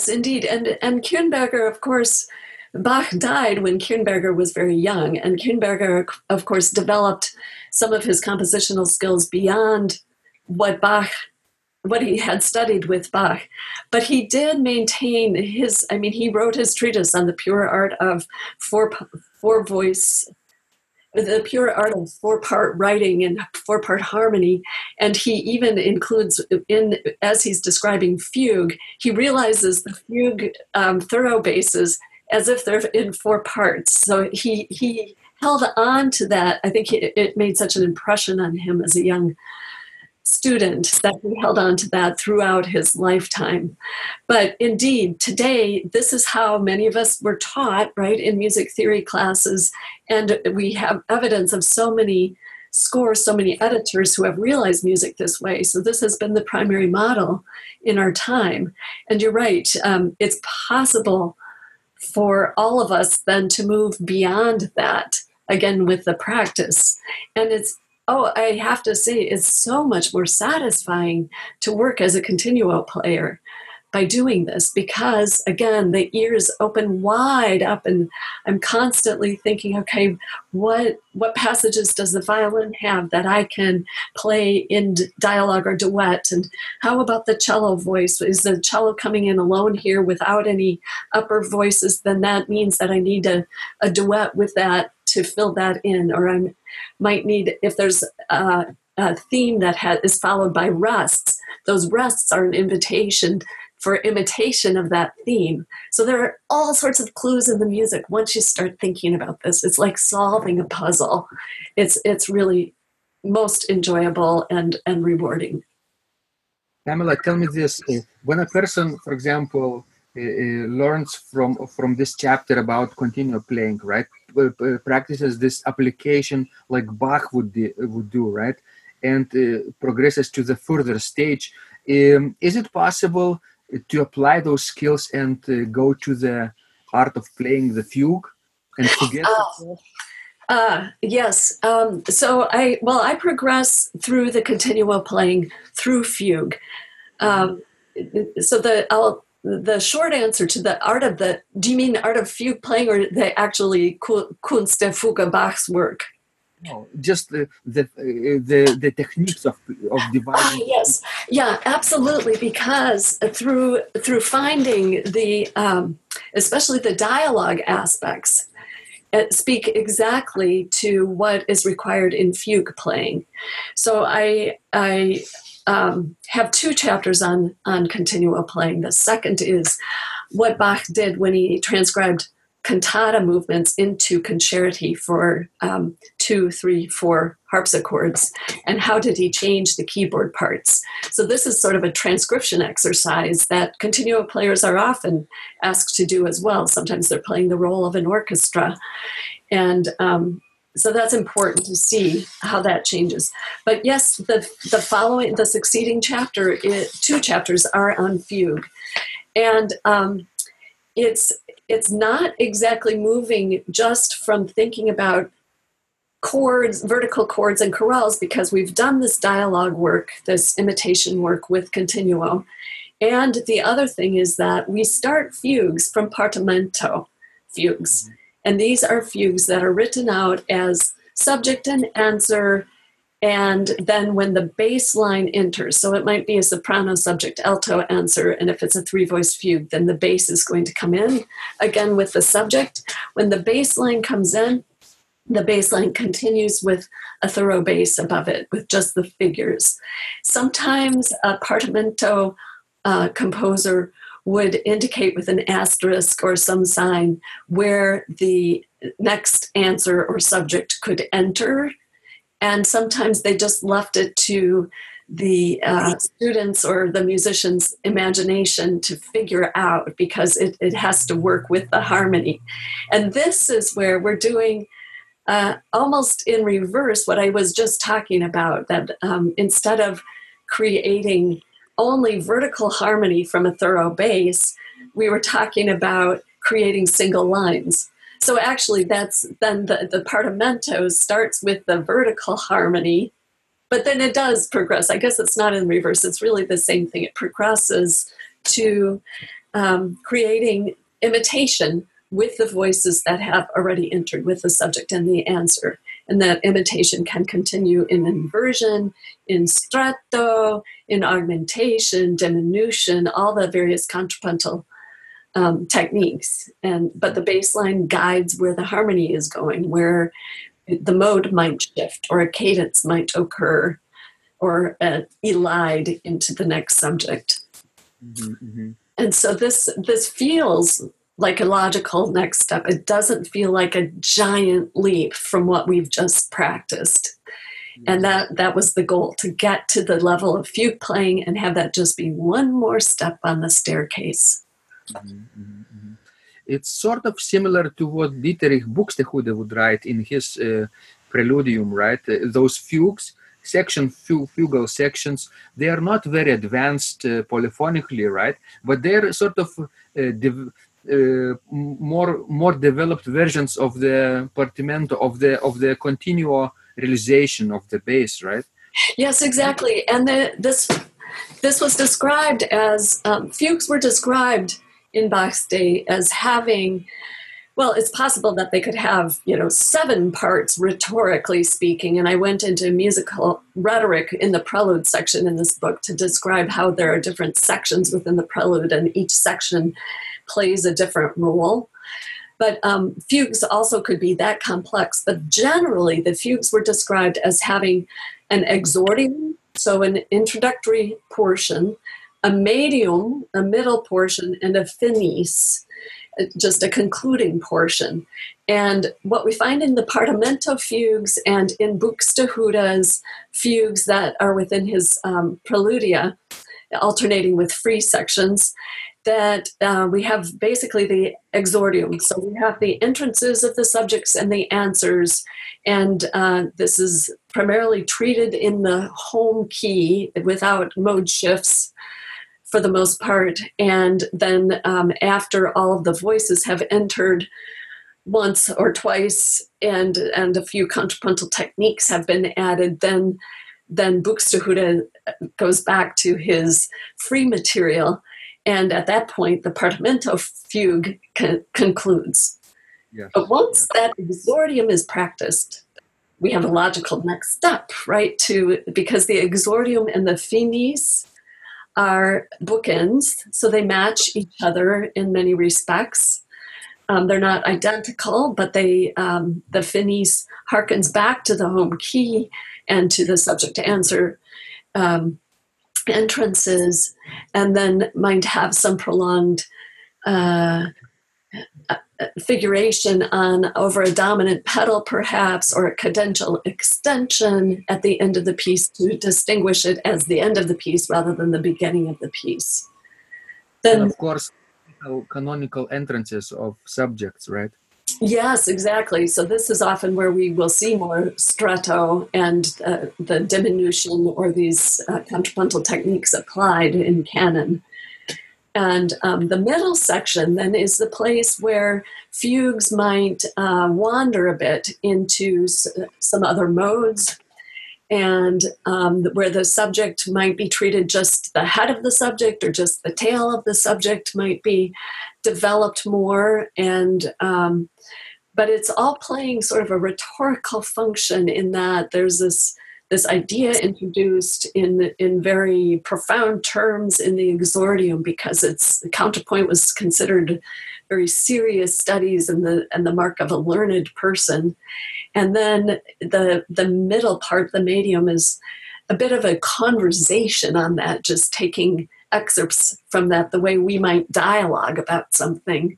indeed. And Kirnberger, of course, Bach died when Kirnberger was very young, and Kirnberger, of course, developed some of his compositional skills beyond what he had studied with Bach. But he did maintain he wrote his treatise on the pure art of four-part writing and 4-part harmony. And he even includes, as he's describing fugue, he realizes the fugue thorough basses as if they're in 4 parts. So he held on to that. I think it made such an impression on him as a young student that he held on to that throughout his lifetime. But indeed, today, this is how many of us were taught, right, in music theory classes. And we have evidence of so many scores, so many editors who have realized music this way. So this has been the primary model in our time. And you're right, it's possible for all of us then to move beyond that, again, with the practice. And I have to say, it's so much more satisfying to work as a continuo player by doing this because, again, the ears open wide up and I'm constantly thinking, okay, what passages does the violin have that I can play in dialogue or duet? And how about the cello voice? Is the cello coming in alone here without any upper voices? Then that means that I need a duet with that to fill that in, or I might need, if there's a theme that is followed by rests, those rests are an invitation for imitation of that theme. So there are all sorts of clues in the music. Once you start thinking about this, it's like solving a puzzle. It's really most enjoyable and rewarding. Pamela, tell me this. When a person, for example, learns from this chapter about continuous playing, right? Practices this application like Bach would do, right? And progresses to the further stage. Is it possible to apply those skills and go to the art of playing the fugue and forget? Yes. So I progress through the continuo playing through fugue. The short answer to the art of the, do you mean art of fugue playing or the actually Kunst der Fuge, Bach's work? No, just the techniques of dividing. Yes, yeah, absolutely. Because through finding the, especially the dialogue aspects, speak exactly to what is required in fugue playing. So I have two chapters on continuo playing. The second is what Bach did when he transcribed cantata movements into concerti for 2, 3, 4 harpsichords, and how did he change the keyboard parts. So this is sort of a transcription exercise that continuo players are often asked to do as well. Sometimes they're playing the role of an orchestra. And so that's important to see how that changes. But yes, the succeeding chapter, 2 chapters are on fugue, and it's not exactly moving just from thinking about chords, vertical chords, and chorales, because we've done this dialogue work, this imitation work with continuo, and the other thing is that we start fugues from partamento fugues. Mm-hmm. And these are fugues that are written out as subject and answer, and then when the bass line enters, so it might be a soprano subject, alto answer, and if it's a 3-voice fugue, then the bass is going to come in, again with the subject. When the bass line comes in, the bass line continues with a thorough bass above it, with just the figures. Sometimes a partamento composer would indicate with an asterisk or some sign where the next answer or subject could enter. And sometimes they just left it to the students or the musician's imagination to figure out, because it has to work with the harmony. And this is where we're doing almost in reverse what I was just talking about, that instead of creating only vertical harmony from a thorough bass, we were talking about creating single lines. So actually that's then the partamento starts with the vertical harmony, but then it does progress. I guess it's not in reverse. It's really the same thing. It progresses to creating imitation with the voices that have already entered, with the subject and the answer. And that imitation can continue in inversion, in stretto, in augmentation, diminution, all the various contrapuntal techniques. But the bass line guides where the harmony is going, where the mode might shift, or a cadence might occur, or an elide into the next subject. Mm-hmm, mm-hmm. And so this feels like a logical next step. It doesn't feel like a giant leap from what we've just practiced. And that was the goal, to get to the level of fugue playing and have that just be one more step on the staircase. Mm-hmm, mm-hmm. It's sort of similar to what Dieterich Buxtehude would write in his Preludium, right? Those fugues, fugal sections, they are not very advanced polyphonically, right? But they're sort of more developed versions of the partimento, of the continuo realization of the bass, right? Yes, exactly. And this was described as fugues were described in Bach's day as having, well, it's possible that they could have 7 parts rhetorically speaking, and I went into musical rhetoric in the prelude section in this book to describe how there are different sections within the prelude, and each section plays a different role. But fugues also could be that complex. But generally, the fugues were described as having an exordium, so an introductory portion, a medium, a middle portion, and a finis, just a concluding portion. And what we find in the Partamento fugues and in Buxtehude's fugues that are within his preludia, alternating with free sections, that we have basically the exordium. So we have the entrances of the subjects and the answers, and this is primarily treated in the home key without mode shifts for the most part. And then after all of the voices have entered once or twice and a few contrapuntal techniques have been added, then Buxtehude goes back to his free material. And at that point, the Partamento fugue concludes. Yes, but once that exordium is practiced, we have a logical next step, right? Because the exordium and the finis are bookends, so they match each other in many respects. They're not identical, but the finis harkens back to the home key and to the subject-answer entrances, and then might have some prolonged figuration on over a dominant pedal, perhaps, or a cadential extension at the end of the piece to distinguish it as the end of the piece rather than the beginning of the piece. Then, and of course, canonical entrances of subjects, right? Yes, exactly. So this is often where we will see more stretto and the diminution or these contrapuntal techniques applied in canon. And the middle section then is the place where fugues might wander a bit into some other modes, and where the subject might be treated, just the head of the subject or just the tail of the subject might be developed more. And but it's all playing sort of a rhetorical function in that there's this idea introduced in very profound terms in the exordium, because the counterpoint was considered very serious studies and the mark of a learned person. And then the middle part, the medium, is a bit of a conversation on that, just taking excerpts from that, the way we might dialogue about something,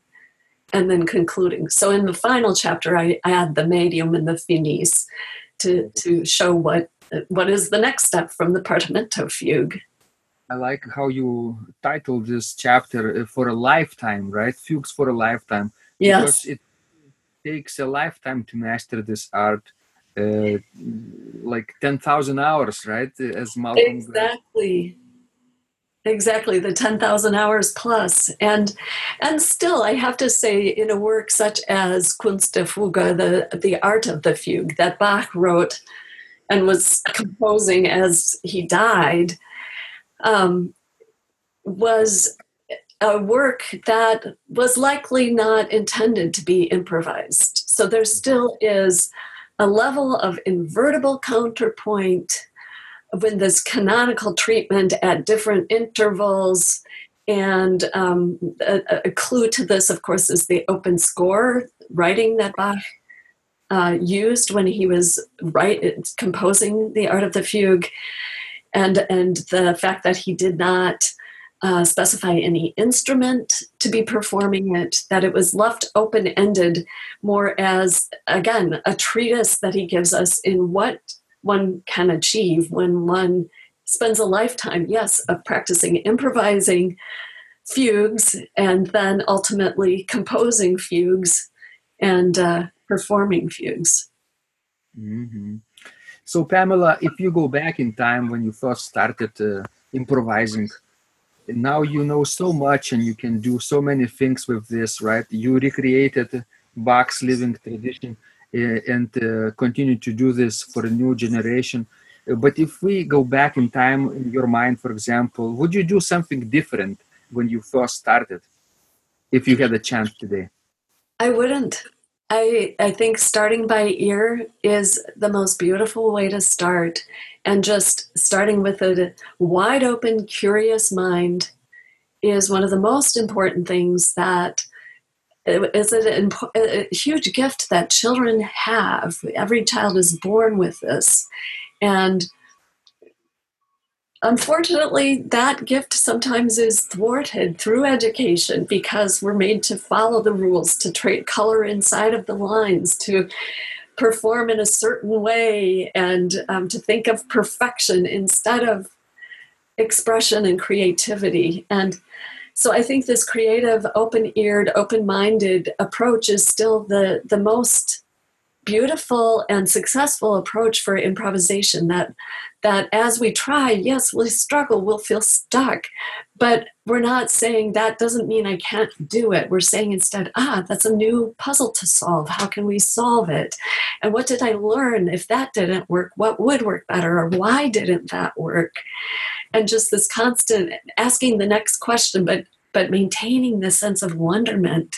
and then concluding. So in the final chapter, I add the medium and the finis to show what is the next step from the Partamento fugue. I like how you titled this chapter, For a Lifetime, right? Fugues for a Lifetime. Yes. Because it takes a lifetime to master this art, like 10,000 hours, right? As Malcolm. Exactly, the 10,000 hours plus. And still, I have to say, in a work such as Kunst der Fuge, the art of the fugue, that Bach wrote and was composing as he died, was a work that was likely not intended to be improvised. So there still is a level of invertible counterpoint with this canonical treatment at different intervals. And a clue to this, of course, is the open score writing that Bach used when he was composing the Art of the Fugue, and the fact that he did not specify any instrument to be performing it, that it was left open-ended more as, again, a treatise that he gives us in what one can achieve when one spends a lifetime, yes, of practicing improvising fugues and then ultimately composing fugues and performing fugues. Mm-hmm. So, Pamela, if you go back in time when you first started improvising, now you know so much and you can do so many things with this, right? You recreated Bach's living tradition and continue to do this for a new generation. But if we go back in time, in your mind, for example, would you do something different when you first started, if you had a chance today? I wouldn't. I think starting by ear is the most beautiful way to start, and just starting with a wide open, curious mind is one of the most important things that is a huge gift that children have. Every child is born with this. And Unfortunately, that gift sometimes is thwarted through education because we're made to follow the rules, to treat color inside of the lines, to perform in a certain way, and to think of perfection instead of expression and creativity. And so I think this creative, open-eared, open-minded approach is still the most beautiful and successful approach for improvisation, that as we try, yes, we'll struggle, we'll feel stuck, but we're not saying that doesn't mean I can't do it. We're saying instead, that's a new puzzle to solve. How can we solve it? And what did I learn? If that didn't work, what would work better? Or why didn't that work? And just this constant asking the next question, but maintaining this sense of wonderment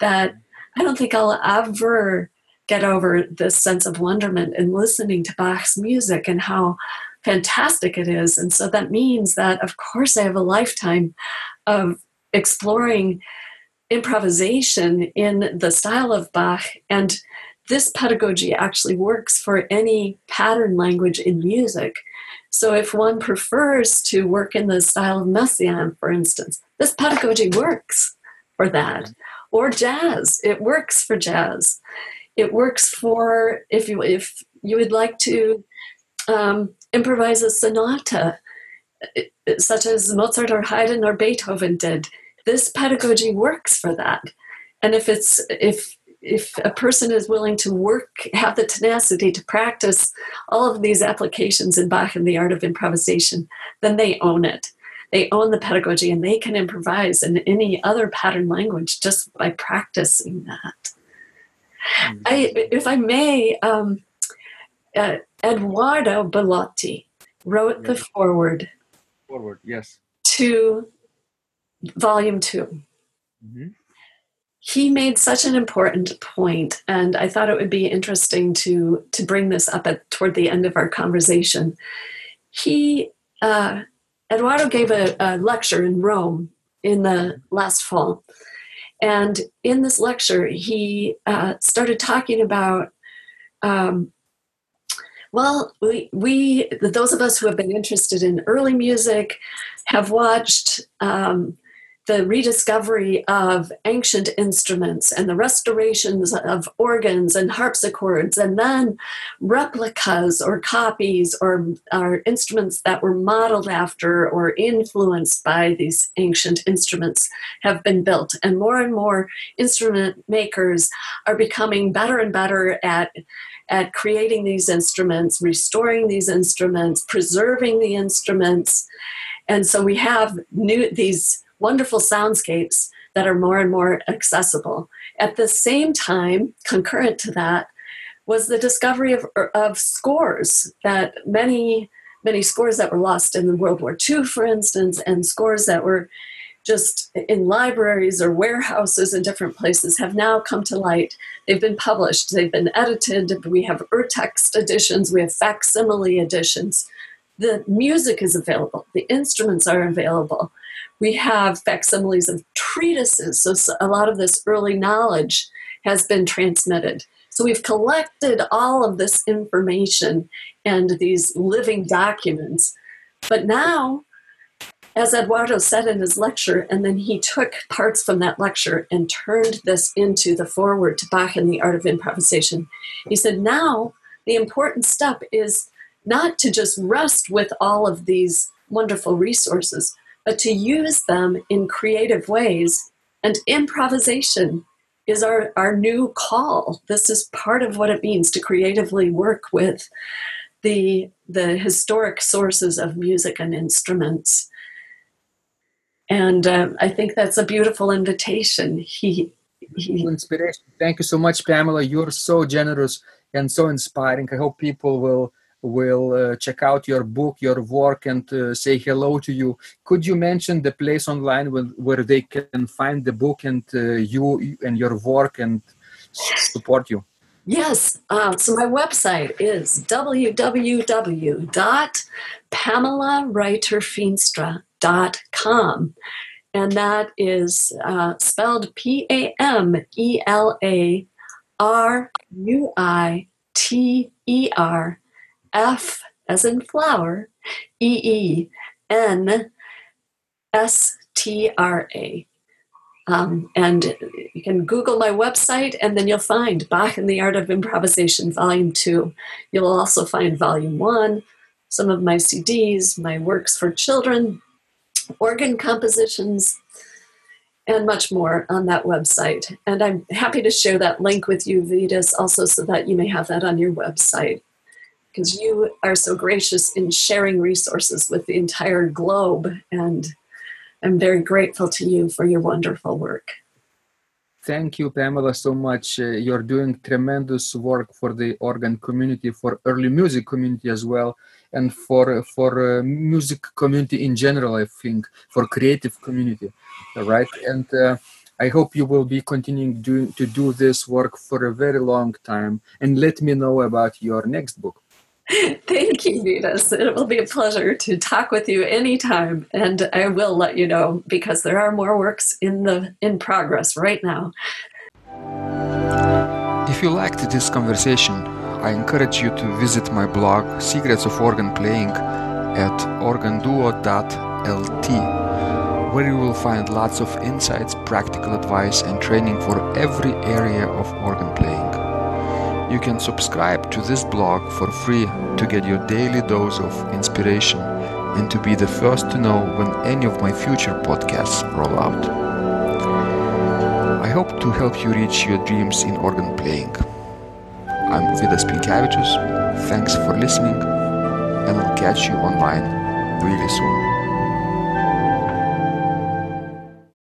that I don't think I'll ever get over this sense of wonderment in listening to Bach's music and how fantastic it is. And so that means that, of course, I have a lifetime of exploring improvisation in the style of Bach. And this pedagogy actually works for any pattern language in music. So if one prefers to work in the style of Messiaen, for instance, this pedagogy works for that. Or jazz, it works for jazz. It works for if you would like to improvise a sonata, such as Mozart or Haydn or Beethoven did. This pedagogy works for that. And if a person is willing to work, have the tenacity to practice all of these applications in Bach and the Art of Improvisation, then they own it. They own the pedagogy, and they can improvise in any other pattern language just by practicing that. If I may, Eduardo Bellotti wrote the foreword. Forward, yes. To Volume 2. Mm-hmm. He made such an important point, and I thought it would be interesting to bring this up toward the end of our conversation. Eduardo gave a lecture in Rome in the last fall. And in this lecture, he started talking about, we those of us who have been interested in early music have watched the rediscovery of ancient instruments and the restorations of organs and harpsichords, and then replicas or copies or instruments that were modeled after or influenced by these ancient instruments have been built. And more instrument makers are becoming better and better at creating these instruments, restoring these instruments, preserving the instruments. And so we have these wonderful soundscapes that are more and more accessible. At the same time, concurrent to that, was the discovery of scores, that many scores that were lost in World War II, for instance, and scores that were just in libraries or warehouses in different places have now come to light. They've been published, they've been edited, we have Urtext editions, we have facsimile editions. The music is available, the instruments are available. We have facsimiles of treatises, so a lot of this early knowledge has been transmitted. So we've collected all of this information and these living documents. But now, as Eduardo said in his lecture, and then he took parts from that lecture and turned this into the foreword to Bach and the Art of Improvisation, he said, now the important step is not to just rest with all of these wonderful resources, but to use them in creative ways. And improvisation is our new call. This is part of what it means to creatively work with the historic sources of music and instruments. And I think that's a beautiful invitation. Beautiful inspiration. Thank you so much, Pamela. You're so generous and so inspiring. I hope people will check out your book, your work, and say hello to you. Could you mention the place online where they can find the book and you and your work and support you? Yes. So my website is www.PamelaRuiter-Feenstra.com. And that is spelled PAMELARUITER as in flower, E-E-N-S-T-R-A. And you can Google my website, and then you'll find Bach and the Art of Improvisation, Volume 2. You'll also find Volume 1, some of my CDs, my works for children, organ compositions, and much more on that website. And I'm happy to share that link with you, Vidas, also so that you may have that on your website, because you are so gracious in sharing resources with the entire globe, and I'm very grateful to you for your wonderful work. Thank you, Pamela, so much. You're doing tremendous work for the organ community, for early music community as well, and for music community in general, I think, for creative community, right? And I hope you will be continuing to do this work for a very long time. And let me know about your next book. Thank you, Vidas. It will be a pleasure to talk with you anytime, and I will let you know because there are more works in progress right now. If you liked this conversation, I encourage you to visit my blog, Secrets of Organ Playing, at organduo.lt, where you will find lots of insights, practical advice, and training for every area of organ playing. You can subscribe to this blog for free to get your daily dose of inspiration and to be the first to know when any of my future podcasts roll out. I hope to help you reach your dreams in organ playing. I'm Vidas Pinkevičius. Thanks for listening, and I'll catch you online really soon.